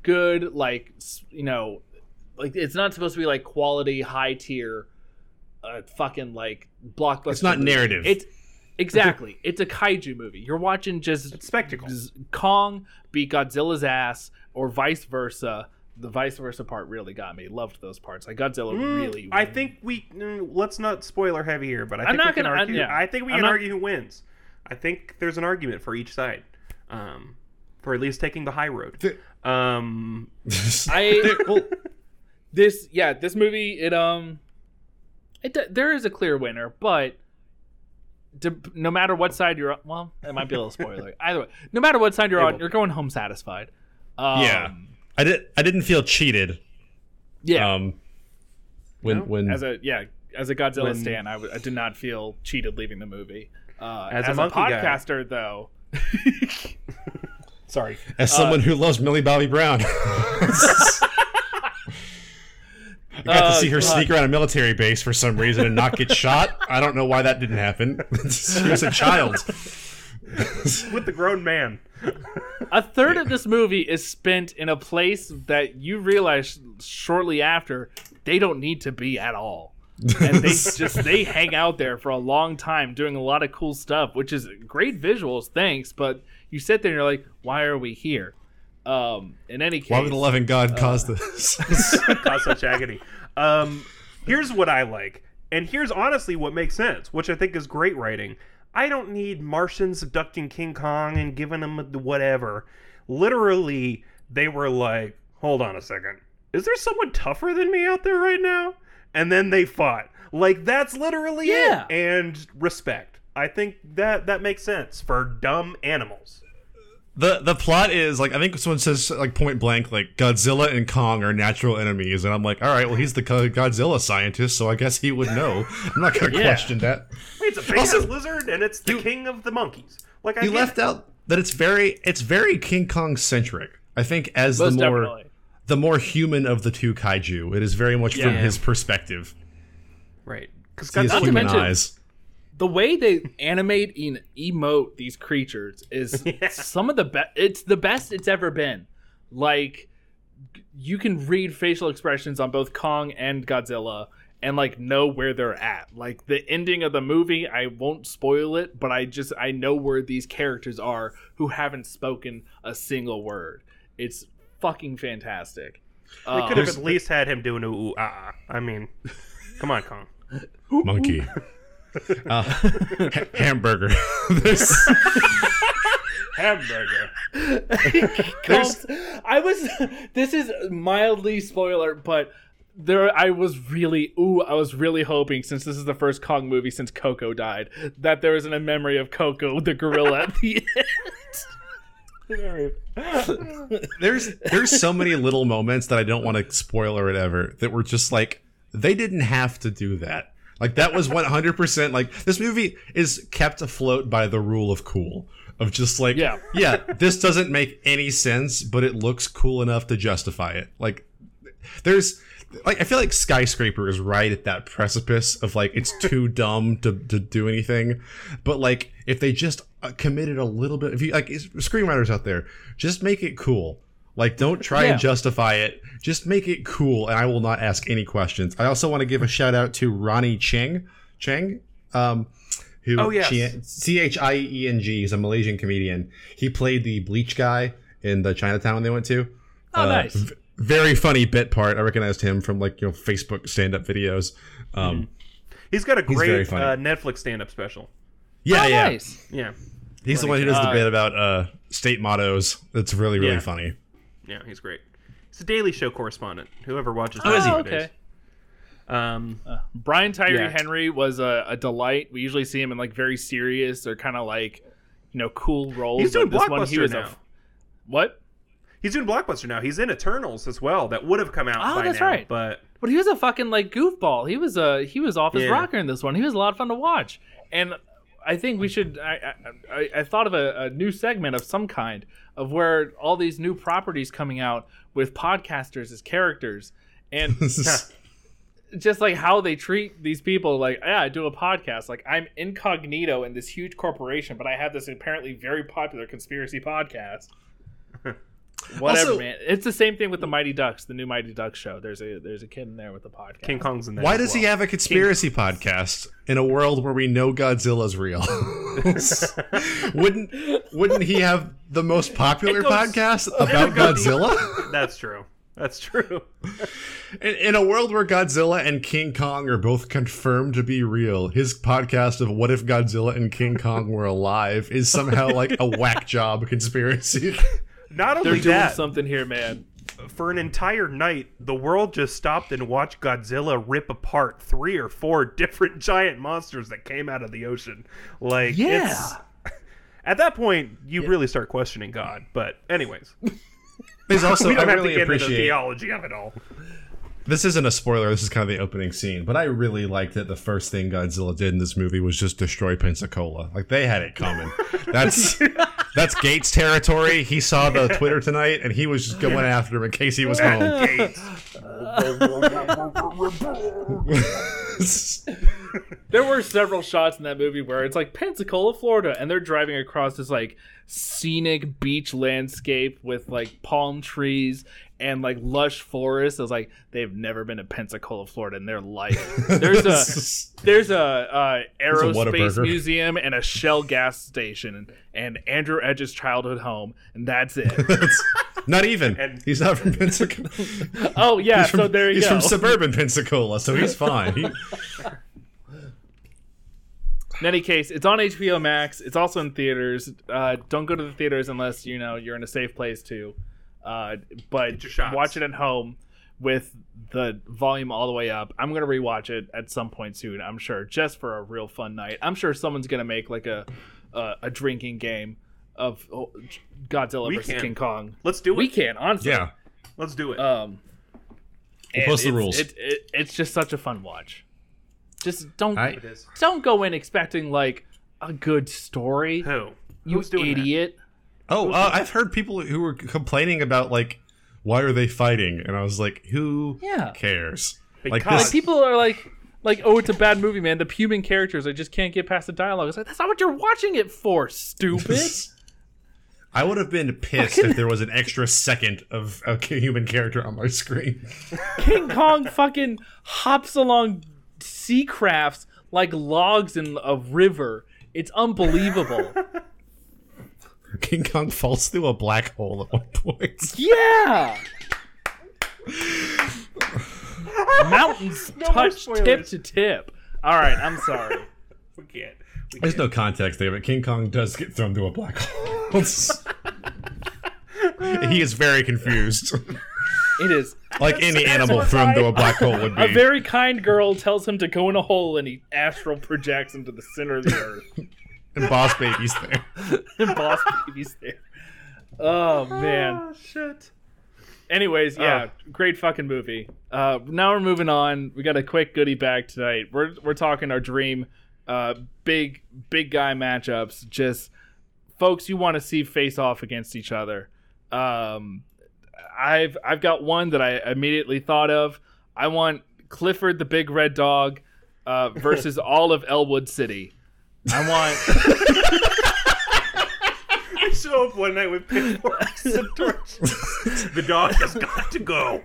good like it's not supposed to be like quality high tier fucking like blockbuster. It's not movie. Narrative. It's exactly. It's a kaiju movie. You're watching just spectacle. Kong beat Godzilla's ass, or vice versa. The vice versa part really got me. Loved those parts. Like Godzilla really. I think let's not spoiler heavy here, but I think we can argue who wins. I think there's an argument for each side, for at least taking the high road. This movie there is a clear winner, but no matter what side you're on, well, it might be a little spoiler. Either way, no matter what side you're on, you're going home satisfied. I didn't feel cheated. Yeah. As a Godzilla stan, I did not feel cheated leaving the movie. As a podcaster though. Sorry. As someone who loves Millie Bobby Brown. I got to see her sneak around a military base for some reason and not get shot. I don't know why that didn't happen. She was a child. With the grown man. A third of this movie is spent in a place that you realize shortly after they don't need to be at all. And they hang out there for a long time doing a lot of cool stuff, which is great visuals, thanks. But you sit there and you're like, why are we here? In any case, why would the loving God cause this? Cause such agony. Here's what I like, and here's honestly what makes sense, which I think is great writing. I don't need Martians abducting King Kong and giving him whatever. Literally, they were like, hold on a second. Is there someone tougher than me out there right now? And then they fought. Like, that's literally it. And respect. I think that makes sense for dumb animals. The plot is, like, I think someone says, like, point blank, like, Godzilla and Kong are natural enemies. And I'm like, all right, well, he's the Godzilla scientist, so I guess he would know. I'm not going to question that. It's a big lizard, and it's the king of the monkeys. Like, you left out that it's very King Kong-centric. I think as the more human of the two kaiju, it is very much from his perspective. Right. Because Godzilla human eyes. The way they animate and emote these creatures is some of the best. It's the best it's ever been. Like, you can read facial expressions on both Kong and Godzilla and, like, know where they're at. Like, the ending of the movie, I won't spoil it, but I know where these characters are who haven't spoken a single word. It's fucking fantastic. They could have at least had him do an ooh ah. I mean, come on, Kong. Monkey. Hamburger. Hamburger. This is mildly spoiler, but I was really hoping, since this is the first Kong movie since Coco died, that there isn't a memory of Coco the gorilla at the end. There's so many little moments that I don't want to spoiler it ever, that were just like, they didn't have to do that. Like, that was 100%, like, this movie is kept afloat by the rule of cool. Of just like, yeah, this doesn't make any sense, but it looks cool enough to justify it. Like, there's, like, I feel like Skyscraper is right at that precipice of, like, it's too dumb to do anything. But, like, if they just committed a little bit, if you, like, screenwriters out there, just make it cool. Like, don't try and justify it. Just make it cool, and I will not ask any questions. I also want to give a shout-out to Ronnie Cheng, who C-H-I-E-N-G is a Malaysian comedian. He played the bleach guy in the Chinatown they went to. Oh, nice. Very funny bit part. I recognized him from, like, you know, Facebook stand-up videos. He's got a great Netflix stand-up special. Yeah, oh, yeah. Nice. Yeah. He's funny. The one who does the bit about state mottos. That's really, really funny. Yeah, he's great. He's a Daily Show correspondent. Whoever watches that nowadays. Brian Tyree Henry was a delight. We usually see him in, like, very serious or kind of, like, you know, cool roles. He's doing Blockbuster now. What? He's doing Blockbuster now. He's in Eternals as well. That would have come out by now. Oh, that's right. But he was a fucking, like, goofball. He was off his rocker in this one. He was a lot of fun to watch. And I think we should. I thought of a new segment of some kind, of where all these new properties coming out with podcasters as characters, and just like how they treat these people. Like, yeah, I do a podcast. Like, I'm incognito in this huge corporation, but I have this apparently very popular conspiracy podcast. Whatever, also, man. It's the same thing with the Mighty Ducks, the new Mighty Ducks show. There's a kid in there with a podcast. King Kong's in there. Why does he have a conspiracy podcast in a world where we know Godzilla's real? Wouldn't he have the most popular podcast about Godzilla? That's true. In a world where Godzilla and King Kong are both confirmed to be real, his podcast of What If Godzilla and King Kong Were Alive is somehow like a whack job conspiracy. Not only they're doing something here, man. For an entire night, the world just stopped and watched Godzilla rip apart 3 or 4 different giant monsters that came out of the ocean. Like, at that point, you really start questioning God. But anyways, there's also I really have to appreciate into the theology of it all. This isn't a spoiler. This is kind of the opening scene, but I really liked that the first thing Godzilla did in this movie was just destroy Pensacola. Like, they had it coming. That's Gates territory. He saw the Twitter tonight, and he was just going after him in case he was home. Gates. There were several shots in that movie where it's like Pensacola, Florida, and they're driving across this like scenic beach landscape with like palm trees and like lush forests. I was like, they've never been to Pensacola, Florida in their life. There's a aerospace museum and a Shell gas station and Andrew Edge's childhood home, and that's it. Not even. He's not from Pensacola. Oh yeah, so there you go. He's from suburban Pensacola, so he's fine. In any case, it's on HBO Max. It's also in theaters. Don't go to the theaters unless you know you're in a safe place to. But watch it at home with the volume all the way up. I'm going to rewatch it at some point soon, I'm sure, just for a real fun night. I'm sure someone's going to make like a drinking game of Godzilla versus King Kong. Let's do it. We can, honestly. Yeah. Let's do it. We'll post the rules. It's just such a fun watch. Just don't go in expecting like a good story. Who? Who's you idiot. That? Oh, I've heard people who were complaining about, like, why are they fighting? And I was like, who cares? Because like, people are like, oh, it's a bad movie, man. The pubing characters, I just can't get past the dialogue. It's like, that's not what you're watching it for, stupid. I would have been pissed if there was an extra second of a human character on my screen. King Kong fucking hops along sea crafts like logs in a river. It's unbelievable. King Kong falls through a black hole at one point. Yeah! Mountains touch tip to tip. All right, I'm sorry. We can't. There's no context there, but King Kong does get thrown through a black hole. He is very confused. It is. Like any animal thrown through a black hole would be. A very kind girl tells him to go in a hole and he astral projects into the center of the earth. And Boss Baby's there. Oh, man. Oh, shit. Anyways, yeah, great fucking movie. Now we're moving on. We got a quick goodie bag tonight. We're talking our dream big guy matchups. Just folks you want to see face off against each other. I've got one that I immediately thought of. I want Clifford the Big Red Dog versus all of Elwood City. I want. I show up one night with pitchforks and torches. The dog has got to go.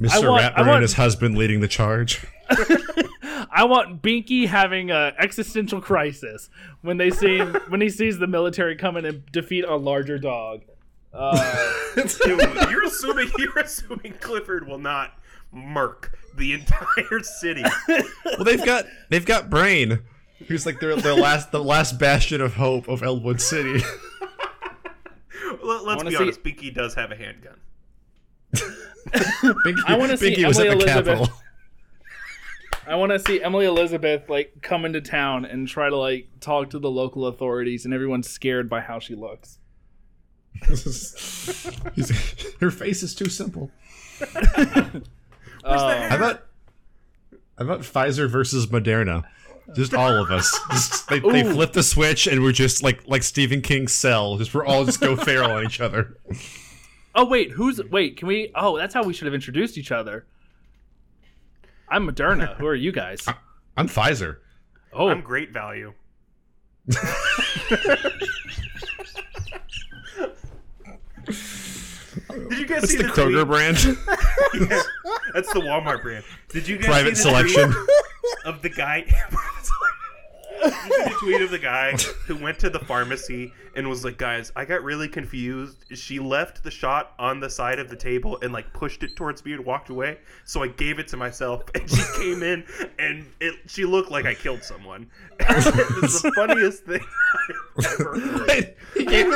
Mr. Ratburn and his husband leading the charge. I want Binky having an existential crisis when he sees the military come in and defeat a larger dog. You're assuming Clifford will not murk the entire city. Well, they've got Brain, who's like their last bastion of hope of Elwood City. Let's be honest, Binky does have a handgun. Binky was at the Capitol. I want to see Emily Elizabeth like come into town and try to like talk to the local authorities, and everyone's scared by how she looks. Her face is too simple. How about Pfizer versus Moderna? Just all of us. They flip the switch and we're just like Stephen King's Cell. We're all just go feral on each other. Oh wait, can we? Oh, that's how we should have introduced each other. I'm Moderna. Who are you guys? I'm Pfizer. Oh, I'm Great Value. Did you guys see the Kroger tweet? Brand? Yeah, that's the Walmart brand. Did you guys Private see the Selection tweet of the guy? The tweet of the guy who went to the pharmacy and was like, "Guys, I got really confused. She left the shot on the side of the table and like pushed it towards me and walked away. So I gave it to myself, and she came in and she looked like I killed someone." It's the funniest thing I've ever heard. He gave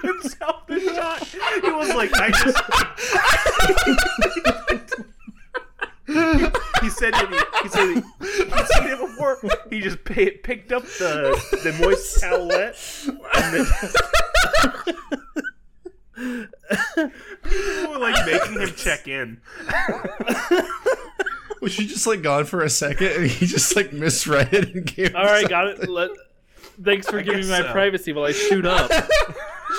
himself the shot. He was like, "I just." He said it before. He just picked up the moist towelette. And then people were like making him check in. Was she just like gone for a second and he just like misread it and gave all right, something. Got it. Thanks for giving me my privacy while I shoot up.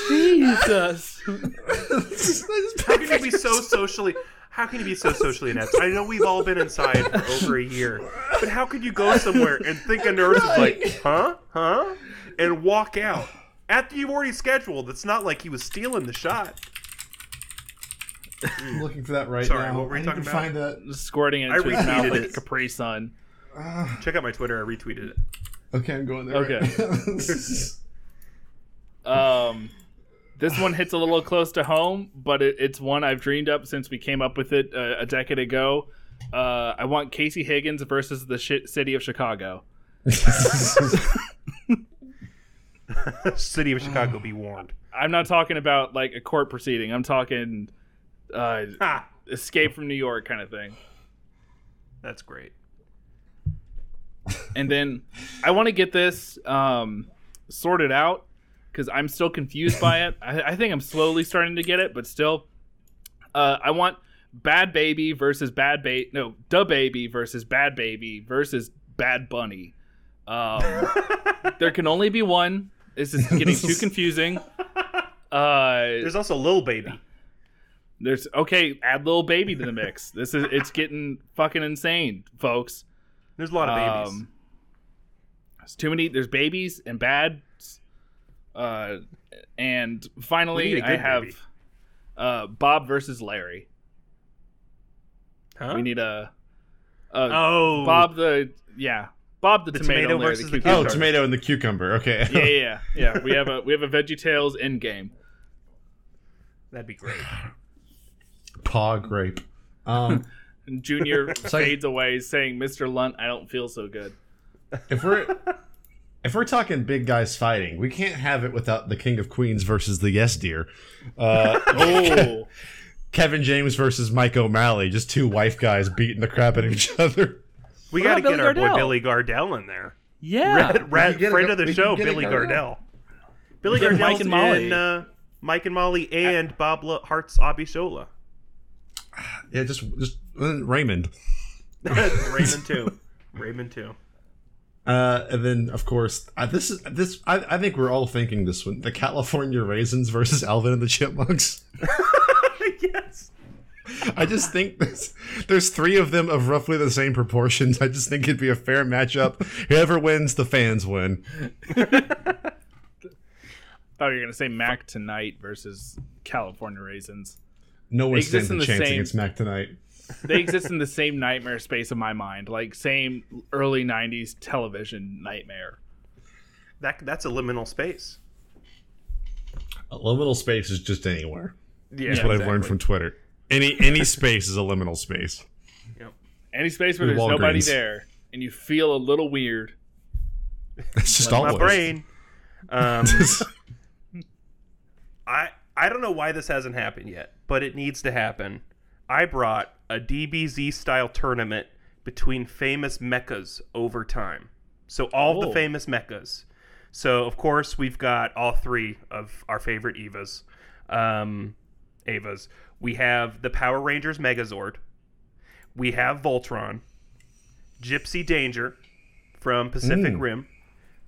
Jesus. How can you be so socially inept? I know we've all been inside for over a year, but how could you go somewhere and think a nurse is like, huh? And walk out after you've already scheduled? It's not like he was stealing the shot. I'm looking for that right now. What were you talking about? Find that. Just squirting it into his mouth like a Capri Sun. Check out my Twitter. I retweeted it. Okay, I'm going there. Okay. Right. This one hits a little close to home, but it's one I've dreamed up since we came up with it a decade ago. I want Casey Higgins versus the city of Chicago. City of Chicago, be warned. I'm not talking about like a court proceeding. I'm talking escape from New York kind of thing. That's great. And then I want to get this sorted out, because I'm still confused by it. I think I'm slowly starting to get it, but still. I want Bad Baby versus Bad Baby. No, Da Baby versus Bad Baby versus Bad Bunny. There can only be one. This is getting too confusing. There's also Lil Baby. Add Lil Baby to the mix. It's getting fucking insane, folks. There's a lot of babies. There's too many. There's babies and bad. And finally, I have Bob versus Larry. Huh? We need a Bob the Bob the tomato versus the cucumber. Oh, tomato and the cucumber. Okay. Yeah. We have a VeggieTales end game. That'd be great. Paw grape. Junior fades away, saying, "Mr. Lunt, I don't feel so good." If we're talking big guys fighting, we can't have it without the King of Queens versus the Yes Deer. Kevin James versus Mike O'Malley, just two wife guys beating the crap out of each other. We got to get our boy Billy Gardell in there. Yeah, friend of the show, Billy Gardell. Billy Gardell's in Mike and Molly and Bob Hart's Abishola. Yeah, just Raymond. Raymond too. And then, of course, this. I think we're all thinking this one: the California Raisins versus Alvin and the Chipmunks. Yes. I just think there's three of them of roughly the same proportions. I just think it'd be a fair matchup. Whoever wins, the fans win. I thought you were gonna say Mac Tonight versus California Raisins. No one stands a chance against Mac Tonight. They exist in the same nightmare space of my mind, like same early 90s television nightmare. That's a liminal space. A liminal space is just anywhere. Yeah, that's what exactly. I've learned from Twitter. Any space is a liminal space. Yep. Any space where there's nobody there and you feel a little weird. That's just all my brain. I don't know why this hasn't happened yet, but it needs to happen. I brought a DBZ-style tournament between famous mechas over time. So all of the famous mechas. So, of course, we've got all three of our favorite Evas. We have the Power Rangers Megazord. We have Voltron. Gypsy Danger from Pacific Rim.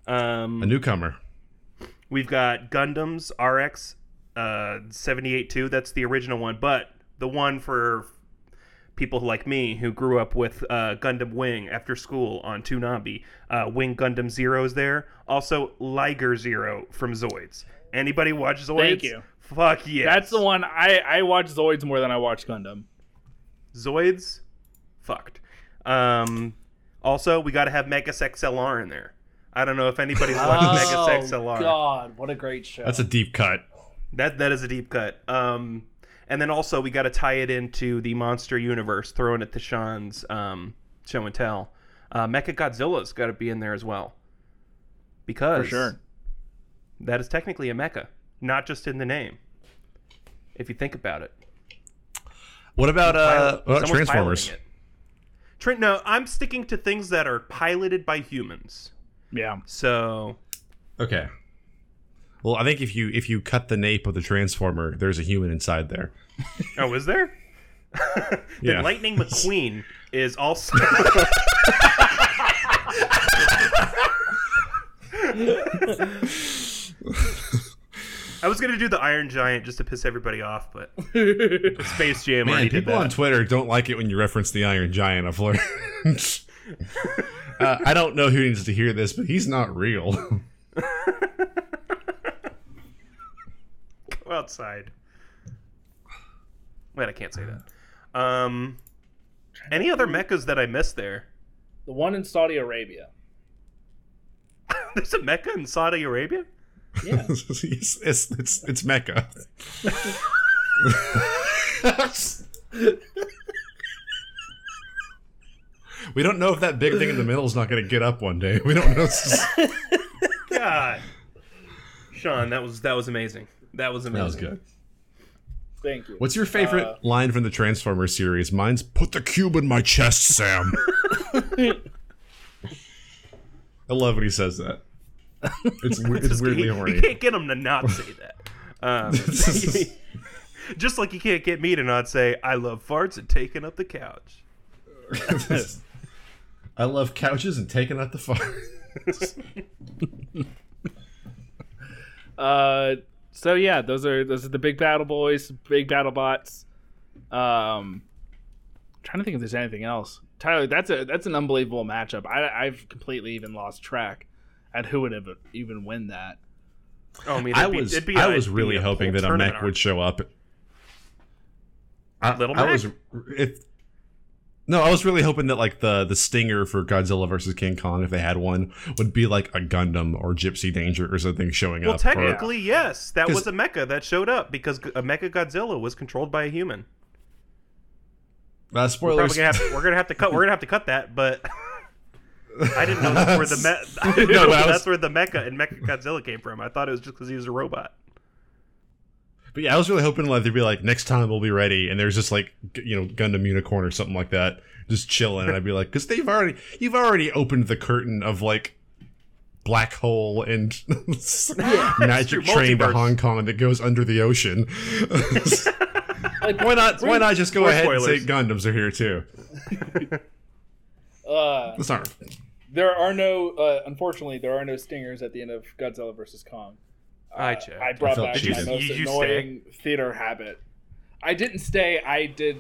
A newcomer. We've got Gundam's RX 78.2. That's the original one, but the one for people like me who grew up with Gundam Wing after school on Toonami. Wing Gundam Zero is there. Also, Liger Zero from Zoids. Anybody watch Zoids? Thank you. Fuck yes. That's the one. I watch Zoids more than I watch Gundam. Zoids? Fucked. Also, we got to have Megas XLR in there. I don't know if anybody's watched Megas XLR. Oh, God. What a great show. That's a deep cut. That is a deep cut. And then also, we got to tie it into the monster universe, throwing it to Sean's show and tell. Mecha Godzilla's got to be in there as well. Because that is technically a mecha, not just in the name, if you think about it. What about Transformers? No, I'm sticking to things that are piloted by humans. Yeah. So. Okay. Well, I think if you cut the nape of the Transformer, there's a human inside there. Oh, is there? Then yeah. Lightning McQueen is also. I was gonna do the Iron Giant just to piss everybody off, but Space Jam. Man, already did that. People on Twitter don't like it when you reference the Iron Giant. I've learned. I don't know who needs to hear this, but he's not real. Outside. Wait, I can't say that. Any other mechas that I missed there? The one in Saudi Arabia. There's a mecha in Saudi Arabia? Yeah. it's Mecca. We don't know if that big thing in the middle is not going to get up one day. We don't know. God. Sean, that was amazing. That was amazing. That was good. Thank you. What's your favorite line from the Transformers series? Mine's, "Put the cube in my chest, Sam." I love when he says that. It's weirdly horny. You can't get him to not say that. Just like you can't get me to not say, "I love farts and taking up the couch." I love couches and taking up the farts. So yeah, those are the big battle boys, big battle bots. Trying to think if there's anything else. Tyler, that's an unbelievable matchup. I've completely even lost track at who would have even win that. Oh, I mean, I was really hoping that a mech would show up. Little Mac? I was, if No, I was really hoping that like the stinger for Godzilla versus King Kong, if they had one, would be like a Gundam or Gypsy Danger or something showing up. Well, technically, yes. That was a mecha that showed up because a Mecha Godzilla was controlled by a human. Spoilers. We're gonna have to cut that, but I didn't know that's where the Mecha and Mecha Godzilla came from. I thought it was just because he was a robot. But yeah, I was really hoping like they'd be like, next time we'll be ready, and there's just like, you know, Gundam Unicorn or something like that, just chilling, and I'd be like, because you've already opened the curtain of like black hole and magic train to Hong Kong that goes under the ocean. Like, why not just go ahead spoilers. And say Gundams are here too? Unfortunately, there are no stingers at the end of Godzilla vs. Kong. I checked. I brought back my most annoying theater habit. I didn't stay. I did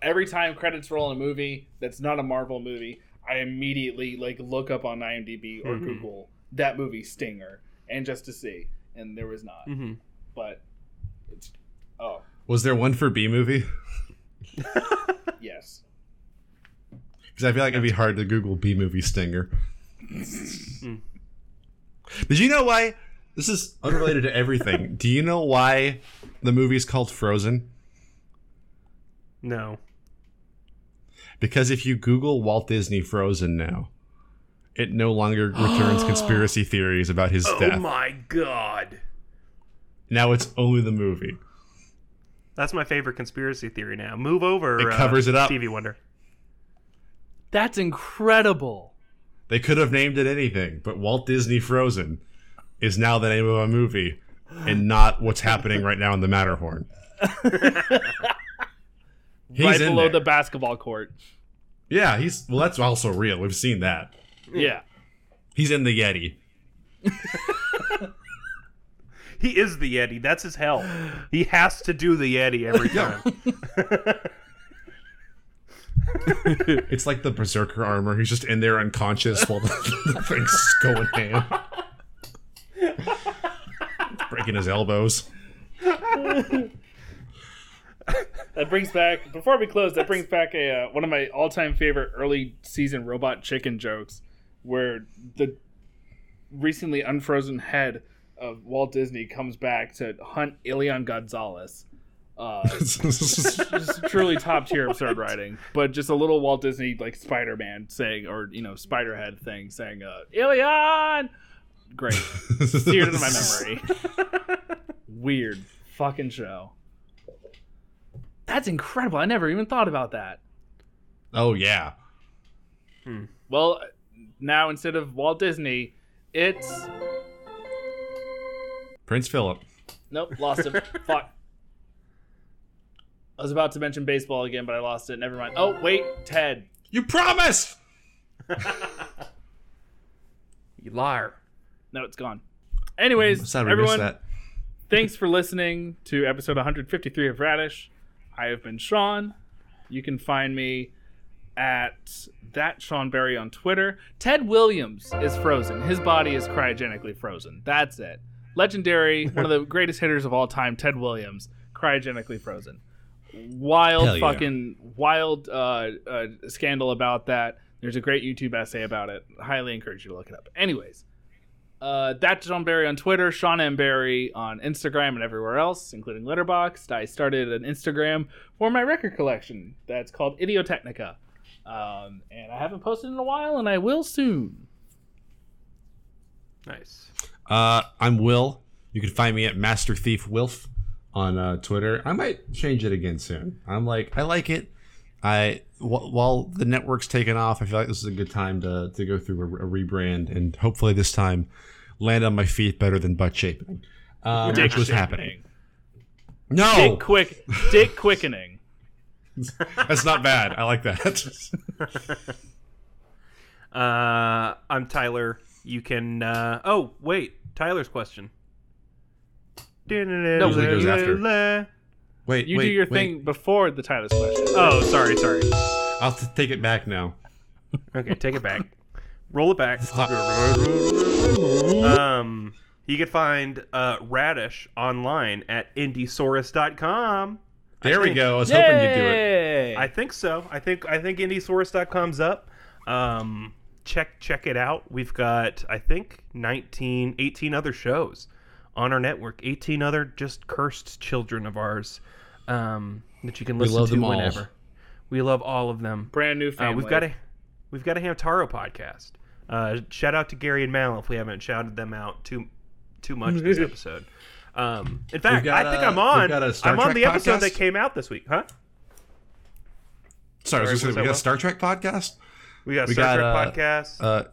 every time credits roll in a movie that's not a Marvel movie. I immediately like look up on IMDb or Google that movie stinger and just to see, and there was not. Mm-hmm. But it's, was there one for B movie? Yes, because I feel like it'd be hard to Google B movie stinger. Did you know why? This is unrelated to everything. Do you know why the movie's called Frozen? No. Because if you Google Walt Disney Frozen now, it no longer returns conspiracy theories about his death. Oh my god. Now it's only the movie. That's my favorite conspiracy theory now. Move over. It covers it up. TV Wonder. That's incredible. They could have named it anything, but Walt Disney Frozen is now the name of a movie and not what's happening right now in the Matterhorn. Right below the basketball court. Yeah, that's also real. We've seen that. Yeah. He's in the Yeti. He is the Yeti. That's his hell. He has to do the Yeti every time. It's like the Berserker armor. He's just in there unconscious while the thing's going ham. Breaking his elbows. That brings back, before we close, that brings back a one of my all-time favorite early season Robot Chicken jokes, where the recently unfrozen head of Walt Disney comes back to hunt Elian Gonzalez. Just truly top tier absurd writing, but just a little Walt Disney like Spider-Man saying, or you know, Spiderhead thing saying, Elian. Great. Seared into my memory. Weird fucking show. That's incredible. I never even thought about that. Oh, yeah. Well, now instead of Walt Disney, it's Prince Philip. Nope, lost it. Fuck. I was about to mention baseball again, but I lost it. Never mind. Oh, wait, Ted. You promised! You liar. No, it's gone. Anyways, everyone, thanks for listening to episode 153 of Radish. I have been Sean. You can find me at that Sean Berry on Twitter. Ted Williams is frozen. His body is cryogenically frozen. That's it. Legendary, one of the greatest hitters of all time, Ted Williams, cryogenically frozen. Wild scandal about that. There's a great YouTube essay about it. Highly encourage you to look it up. Anyways. That's John Barry on Twitter, Sean M. Barry on Instagram and everywhere else, including Letterboxd. I started an Instagram for my record collection that's called Idiotechnica. And I haven't posted in a while, and I will soon. Nice. I'm Will. You can find me at Master Thief Wilf on Twitter. I might change it again soon. I like it. While the network's taken off, I feel like this is a good time to go through a rebrand and hopefully this time land on my feet better than butt shaping. Dick was happening. No, dick quickening. That's not bad. I like that. I'm Tyler. You can. Oh wait, Tyler's question. No, usually goes after. Wait, you do your thing before the Tyler's question. Oh, sorry. I'll take it back now. Okay, take it back. Roll it back. You can find Radish online at indiesaurus.com. There we go. I was hoping you'd do it. I think so. I think IndieSource.com's up. Check it out. We've got, I think, 18 other shows on our network. 18 other just cursed children of ours that you can listen to whenever. All. We love all of them. Brand new family. We've got a Hamtaro podcast. Shout out to Gary and Mal if we haven't shouted them out too much this episode. In fact, I think I'm on the episode that came out this week, huh? Sorry, I was going to say, we got a Star Trek podcast. We got a Star Trek podcast.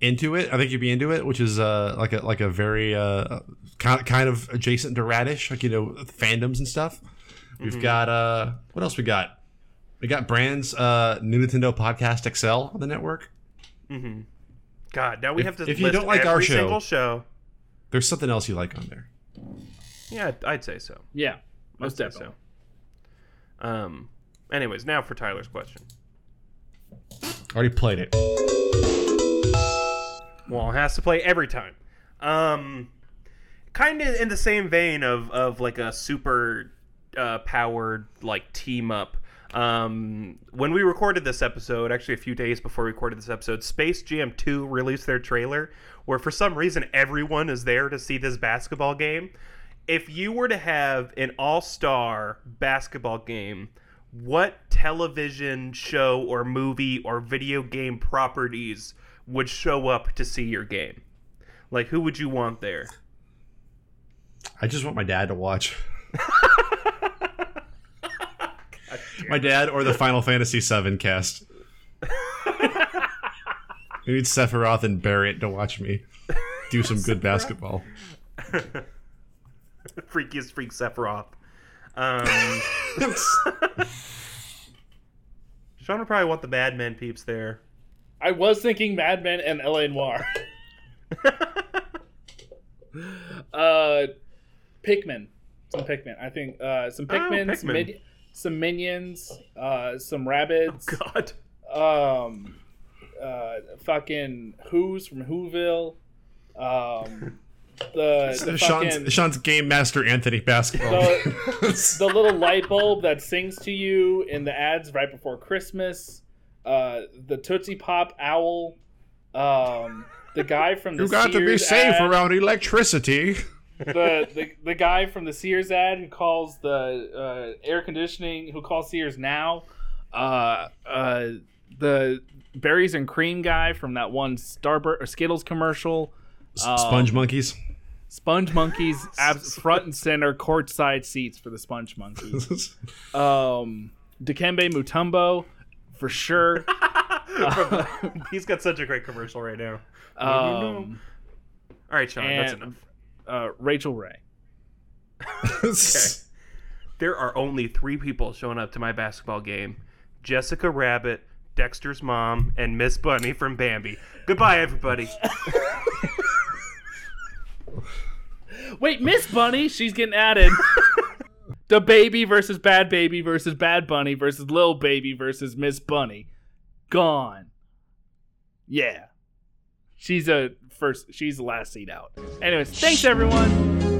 Into It, I think you'd be into it, which is like a very kind of adjacent to Radish, like, you know, fandoms and stuff. We've got what else we got? We got Brand's New Nintendo Podcast Excel on the network. Mm-hmm. God, now we have to. If you don't like our show, there's something else you like on there. Yeah, I'd say so. Yeah, most definitely. So. Anyways, now for Tyler's question. Already played it. Well, it has to play every time. Kind of in the same vein of like a super powered like team up. When we recorded this episode, actually a few days before we recorded this episode, Space Jam 2 released their trailer where for some reason everyone is there to see this basketball game. If you were to have an all-star basketball game, what television show or movie or video game properties would show up to see your game? Like, who would you want there? I just want my dad to watch. My dad or the Final Fantasy VII cast. We need Sephiroth and Barrett to watch me do some good basketball. Freakiest freak Sephiroth. Sean would probably want the Mad Men peeps there. I was thinking Mad Men and L.A. Noire. Pikmin. Some Pikmin. I think some Pikmin. Some minions, some rabbits. Oh, God. Fucking Who's from Whoville. The Sean's Game Master Anthony basketball. The little light bulb that sings to you in the ads right before Christmas. The Tootsie Pop owl. The guy from the Sears ad. You got to be safe around electricity. The guy from the Sears ad who calls the air conditioning, who calls Sears now, the berries and cream guy from that one Starburst or Skittles commercial, Sponge Monkeys, front and center courtside seats for the Sponge Monkeys, Dikembe Mutombo for sure. He's got such a great commercial right now. All right, Sean, that's enough. Rachel Ray. Okay. There are only 3 people showing up to my basketball game. Jessica Rabbit, Dexter's mom, and Miss Bunny from Bambi. Goodbye, everybody. Wait, Miss Bunny? She's getting added. The baby versus Bad Bunny versus Lil Baby versus Miss Bunny. Gone. Yeah. She's the last seed out. Anyways, thanks everyone.